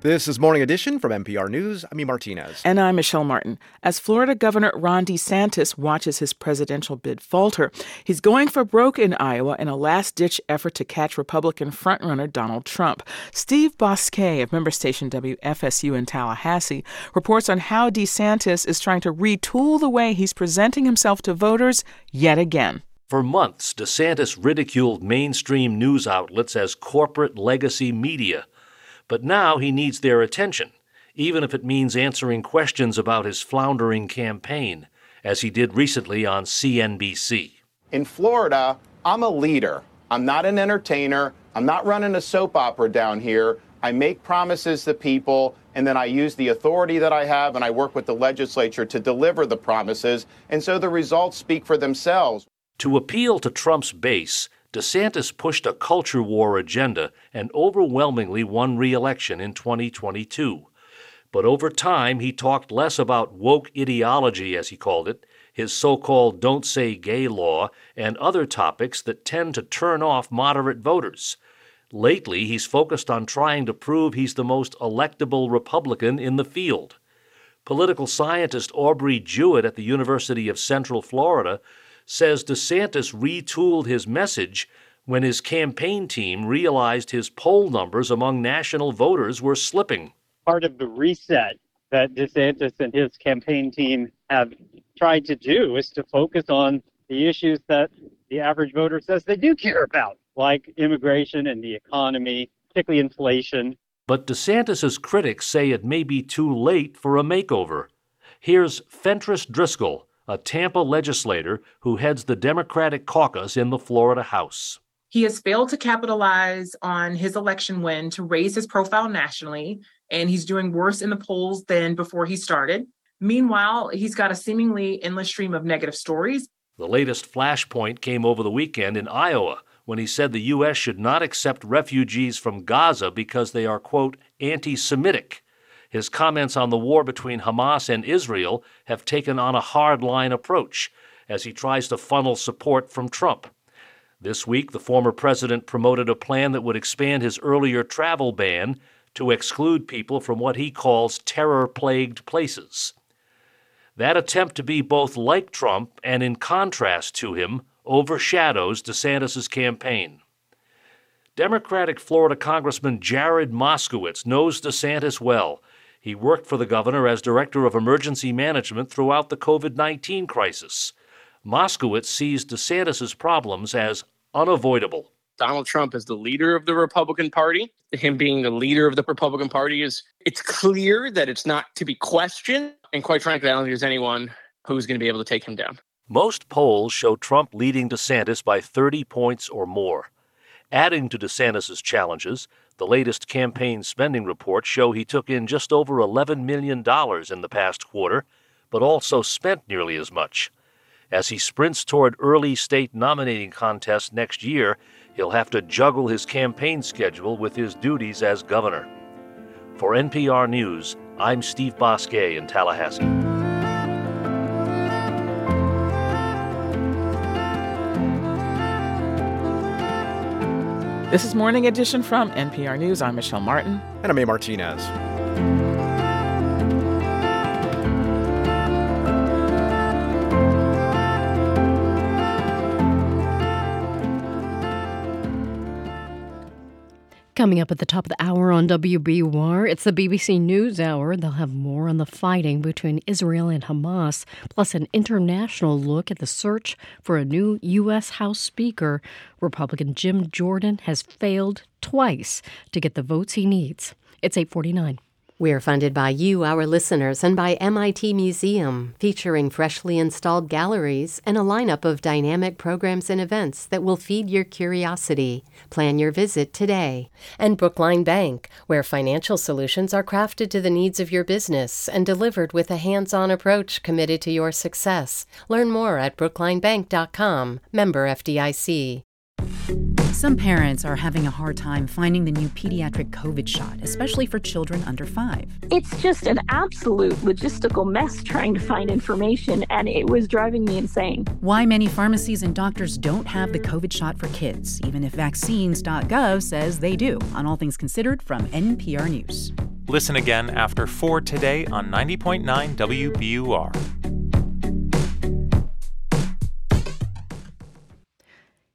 This is Morning Edition from NPR News. I'm E. Martinez. And I'm Michelle Martin. As Florida Governor Ron DeSantis watches his presidential bid falter, he's going for broke in Iowa in a last-ditch effort to catch Republican frontrunner Donald Trump. Steve Bosquet of member station WFSU in Tallahassee reports on how DeSantis is trying to retool the way he's presenting himself to voters yet again. For months, DeSantis ridiculed mainstream news outlets as corporate legacy media. But now he needs their attention, even if it means answering questions about his floundering campaign, as he did recently on CNBC. In Florida, I'm a leader. I'm not an entertainer. I'm not running a soap opera down here. I make promises to people, and then I use the authority that I have, and I work with the legislature to deliver the promises, and so the results speak for themselves. To appeal to Trump's base, DeSantis pushed a culture war agenda and overwhelmingly won re-election in 2022. But over time, he talked less about woke ideology, as he called it, his so-called Don't Say Gay law, and other topics that tend to turn off moderate voters. Lately, he's focused on trying to prove he's the most electable Republican in the field. Political scientist Aubrey Jewett at the University of Central Florida says DeSantis retooled his message when his campaign team realized his poll numbers among national voters were slipping. Part of the reset that DeSantis and his campaign team have tried to do is to focus on the issues that the average voter says they do care about, like immigration and the economy, particularly inflation. But DeSantis's critics say it may be too late for a makeover. Here's Fentress Driscoll, a Tampa legislator who heads the Democratic caucus in the Florida House. He has failed to capitalize on his election win to raise his profile nationally, and he's doing worse in the polls than before he started. Meanwhile, he's got a seemingly endless stream of negative stories. The latest flashpoint came over the weekend in Iowa when he said the U.S. should not accept refugees from Gaza because they are, quote, anti-Semitic. His comments on the war between Hamas and Israel have taken on a hardline approach as he tries to funnel support from Trump. This week, the former president promoted a plan that would expand his earlier travel ban to exclude people from what he calls terror-plagued places. That attempt to be both like Trump and in contrast to him overshadows DeSantis's campaign. Democratic Florida Congressman Jared Moskowitz knows DeSantis well. He worked for the governor as director of emergency management throughout the COVID-19 crisis. Moskowitz sees DeSantis' problems as unavoidable. Donald Trump is the leader of the Republican Party. Him being the leader of the Republican Party it's clear that it's not to be questioned. And quite frankly, I don't think there's anyone who's going to be able to take him down. Most polls show Trump leading DeSantis by 30 points or more. Adding to DeSantis' challenges, the latest campaign spending reports show he took in just over $11 million in the past quarter, but also spent nearly as much. As he sprints toward early state nominating contests next year, he'll have to juggle his campaign schedule with his duties as governor. For NPR News, I'm Steve Bosquet in Tallahassee. This is Morning Edition from NPR News. I'm Michelle Martin. And I'm A. Martinez. Coming up at the top of the hour on WBUR, it's the BBC News Hour. They'll have more on the fighting between Israel and Hamas, plus an international look at the search for a new U.S. House Speaker. Republican Jim Jordan has failed twice to get the votes he needs. It's 8:49. We are funded by you, our listeners, and by MIT Museum, featuring freshly installed galleries and a lineup of dynamic programs and events that will feed your curiosity. Plan your visit today. And Brookline Bank, where financial solutions are crafted to the needs of your business and delivered with a hands-on approach committed to your success. Learn more at brooklinebank.com. Member FDIC. Some parents are having a hard time finding the new pediatric COVID shot, especially for children under 5. It's just an absolute logistical mess trying to find information, and it was driving me insane. Why many pharmacies and doctors don't have the COVID shot for kids, even if vaccines.gov says they do, on All Things Considered from NPR News. Listen again after 4 today on 90.9 WBUR.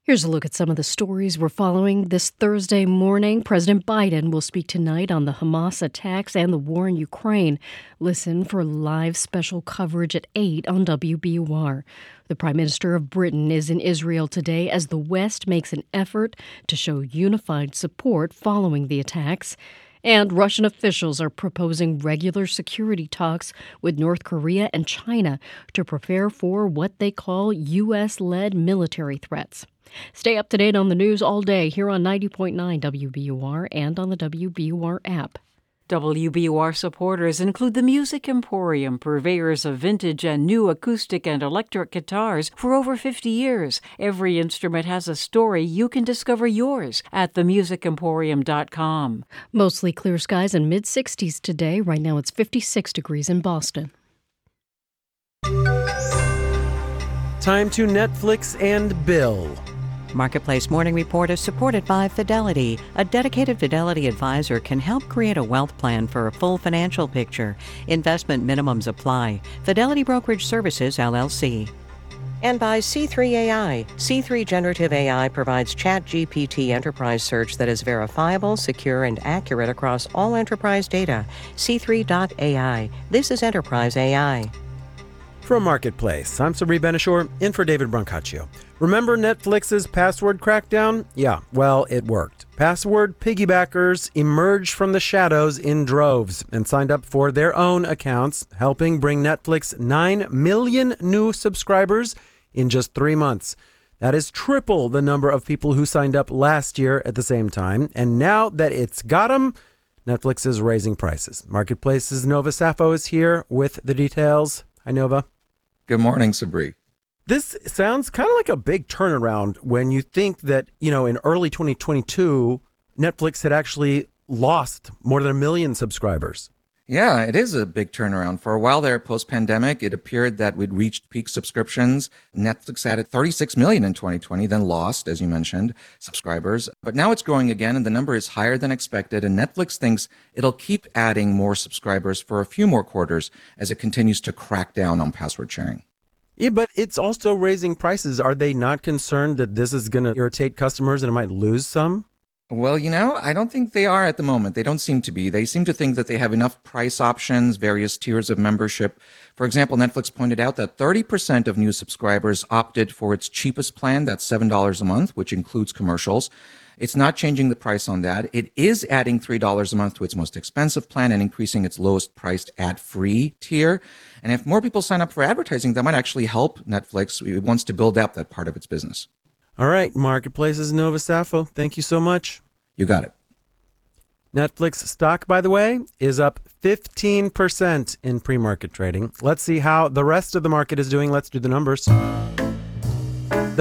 Here's a look at some of the stories we're following this Thursday morning. President Biden will speak tonight on the Hamas attacks and the war in Ukraine. Listen for live special coverage at 8 on WBUR. The Prime Minister of Britain is in Israel today as the West makes an effort to show unified support following the attacks. And Russian officials are proposing regular security talks with North Korea and China to prepare for what they call U.S.-led military threats. Stay up to date on the news all day here on 90.9 WBUR and on the WBUR app. WBUR supporters include the Music Emporium, purveyors of vintage and new acoustic and electric guitars for over 50 years. Every instrument has a story. You can discover yours at themusicemporium.com. Mostly clear skies and mid-60s today. Right now it's 56 degrees in Boston. Time to Netflix and Bill. Marketplace Morning Report is supported by Fidelity. A dedicated Fidelity advisor can help create a wealth plan for a full financial picture. Investment minimums apply. Fidelity Brokerage Services, LLC. And by C3 AI. C3 Generative AI provides ChatGPT enterprise search that is verifiable, secure, and accurate across all enterprise data. C3.ai. This is Enterprise AI. From Marketplace, I'm Sabri Benishor, in for David Brancaccio. Remember Netflix's password crackdown? Yeah, well, it worked. Password piggybackers emerged from the shadows in droves and signed up for their own accounts, helping bring Netflix 9 million new subscribers in just 3 months. That is triple the number of people who signed up last year at the same time. And now that it's got them, Netflix is raising prices. Marketplace's Nova Sappho is here with the details. Hi, Nova. Good morning, Sabri. This sounds kind of like a big turnaround when you think that, in early 2022, Netflix had actually lost more than 1 million subscribers. Yeah, it is a big turnaround. For a while there, post-pandemic, it appeared that we'd reached peak subscriptions. Netflix added 36 million in 2020, then lost, as you mentioned, subscribers. But now it's growing again, and the number is higher than expected. And Netflix thinks it'll keep adding more subscribers for a few more quarters as it continues to crack down on password sharing. Yeah, but it's also raising prices. Are they not concerned that this is going to irritate customers and it might lose some? Well, you know, I don't think they are at the moment. They don't seem to be. They seem to think that they have enough price options, various tiers of membership. For example, Netflix pointed out that 30% of new subscribers opted for its cheapest plan, that's $7 a month, which includes commercials. It's not changing the price on that. It is adding $3 a month to its most expensive plan and increasing its lowest priced ad-free tier. And if more people sign up for advertising, that might actually help Netflix. It wants to build up that part of its business. All right, Marketplace's Nova Sappho, thank you so much. You got it. Netflix stock, by the way, is up 15% in pre-market trading. Let's see how the rest of the market is doing. Let's do the numbers. The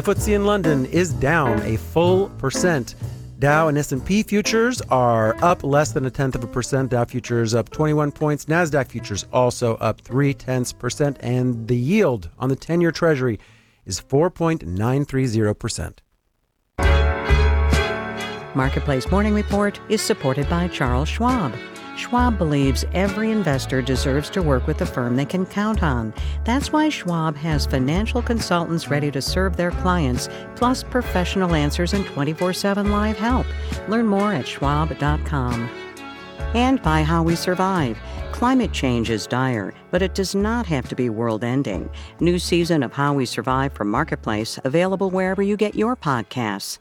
FTSE in London is down a full %. Dow and S&P futures are up less than 0.1%. Dow futures up 21 points. NASDAQ futures also up 0.3%. And the yield on the 10-year Treasury is 4.930%. Marketplace Morning Report is supported by Charles Schwab. Schwab believes every investor deserves to work with a firm they can count on. That's why Schwab has financial consultants ready to serve their clients, plus professional answers and 24/7 live help. Learn more at schwab.com. And by How We Survive. Climate change is dire, but it does not have to be world-ending. New season of How We Survive from Marketplace, available wherever you get your podcasts.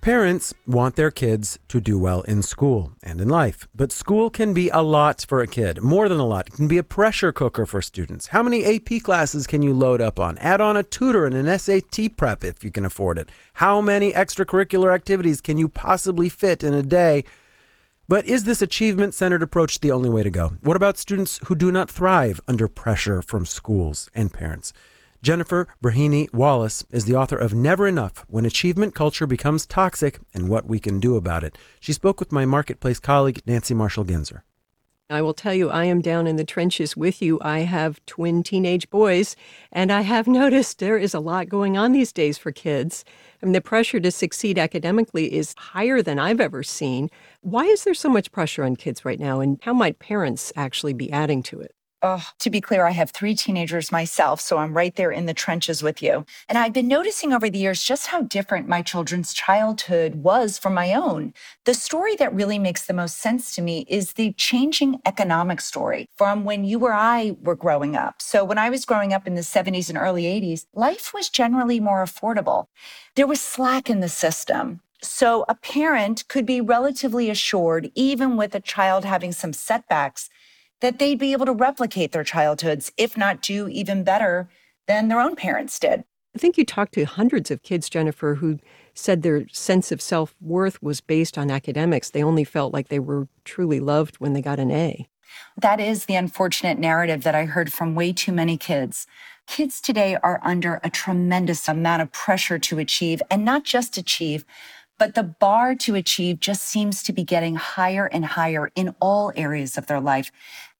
Parents want their kids to do well in school and in life, but school can be a lot for a kid, more than a lot. It can be a pressure cooker for students. How many AP classes can you load up on? Add on a tutor and an SAT prep if you can afford it. How many extracurricular activities can you possibly fit in a day? But is this achievement-centered approach the only way to go? What about students who do not thrive under pressure from schools and parents? Jennifer Brahini Wallace is the author of Never Enough, When Achievement Culture Becomes Toxic and What We Can Do About It. She spoke with my Marketplace colleague, Nancy Marshall-Ginzer. I will tell you, I am down in the trenches with you. I have twin teenage boys, and I have noticed there is a lot going on these days for kids. I mean, the pressure to succeed academically is higher than I've ever seen. Why is there so much pressure on kids right now, and how might parents actually be adding to it? To be clear, I have three teenagers myself, so I'm right there in the trenches with you. And I've been noticing over the years just how different my children's childhood was from my own. The story that really makes the most sense to me is the changing economic story from when you or I were growing up. So when I was growing up in the 70s and early 80s, life was generally more affordable. There was slack in the system. So a parent could be relatively assured, even with a child having some setbacks, that they'd be able to replicate their childhoods, if not do even better than their own parents did. I think you talked to hundreds of kids, Jennifer, who said their sense of self-worth was based on academics. They only felt like they were truly loved when they got an A. That is the unfortunate narrative that I heard from way too many kids. Kids today are under a tremendous amount of pressure to achieve, and not just achieve, but the bar to achieve just seems to be getting higher and higher in all areas of their life.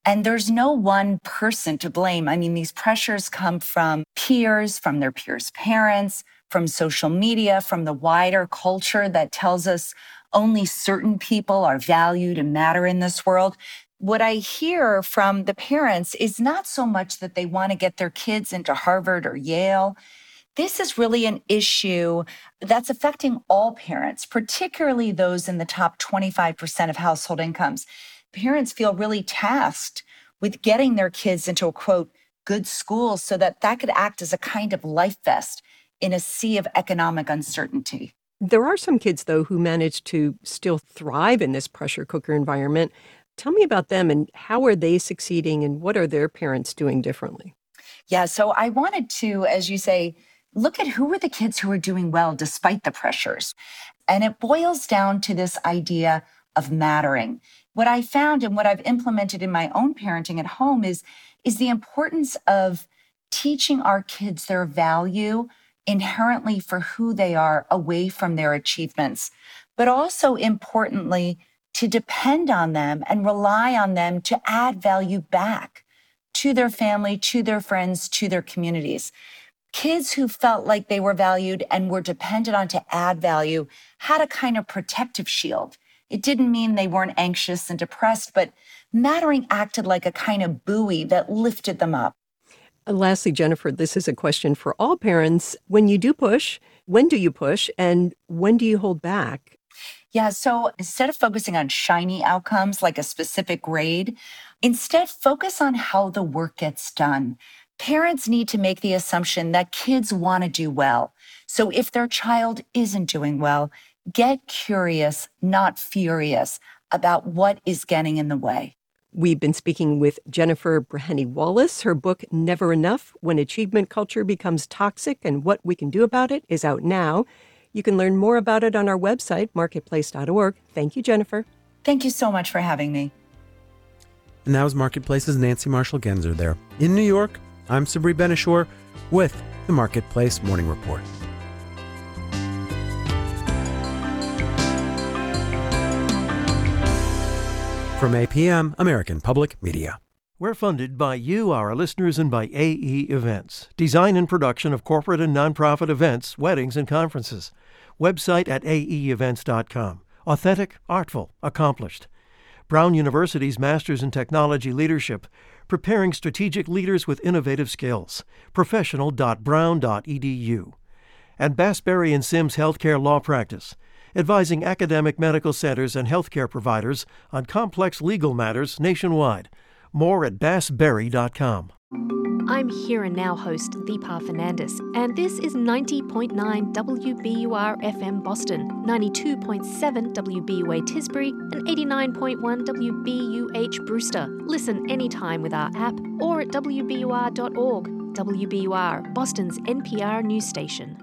And there's no one person to blame. I mean, these pressures come from peers, from their peers' parents, from social media, from the wider culture that tells us only certain people are valued and matter in this world. What I hear from the parents is not so much that they want to get their kids into Harvard or Yale. This is really an issue that's affecting all parents, particularly those in the top 25% of household incomes. Parents feel really tasked with getting their kids into a, quote, good school so that could act as a kind of life vest in a sea of economic uncertainty. There are some kids, though, who manage to still thrive in this pressure cooker environment. Tell me about them and how are they succeeding and what are their parents doing differently? Yeah, so I wanted to, as you say, look at who were the kids who were doing well despite the pressures. And it boils down to this idea of mattering. What I found and what I've implemented in my own parenting at home is the importance of teaching our kids their value inherently for who they are away from their achievements, but also importantly, to depend on them and rely on them to add value back to their family, to their friends, to their communities. Kids who felt like they were valued and were depended on to add value had a kind of protective shield. It didn't mean they weren't anxious and depressed, but mattering acted like a kind of buoy that lifted them up. And lastly, Jennifer, this is a question for all parents. When you do push, when do you push and when do you hold back? Yeah, so instead of focusing on shiny outcomes like a specific grade, instead focus on how the work gets done. Parents need to make the assumption that kids want to do well. So if their child isn't doing well, get curious, not furious, about what is getting in the way. We've been speaking with Jennifer Breheny Wallis. Her book, Never Enough, When Achievement Culture Becomes Toxic and What We Can Do About It, is out now. You can learn more about it on our website, marketplace.org. Thank you, Jennifer. Thank you so much for having me. And that was Marketplace's Nancy Marshall-Genzer there. In New York, I'm Sabri Benishore with the Marketplace Morning Report. From APM, American Public Media. We're funded by you, our listeners, and by AE Events, design and production of corporate and nonprofit events, weddings, and conferences. Website at aeevents.com. Authentic, artful, accomplished. Brown University's Masters in Technology Leadership, preparing strategic leaders with innovative skills. Professional.brown.edu. And Bass, Berry & Sims Healthcare Law Practice, advising academic medical centers and healthcare providers on complex legal matters nationwide. More at bassberry.com. I'm Here and Now host Deepa Fernandez, and this is 90.9 WBUR FM Boston, 92.7 WBUA Tisbury, and 89.1 WBUH Brewster. Listen anytime with our app or at WBUR.org. WBUR, Boston's NPR news station.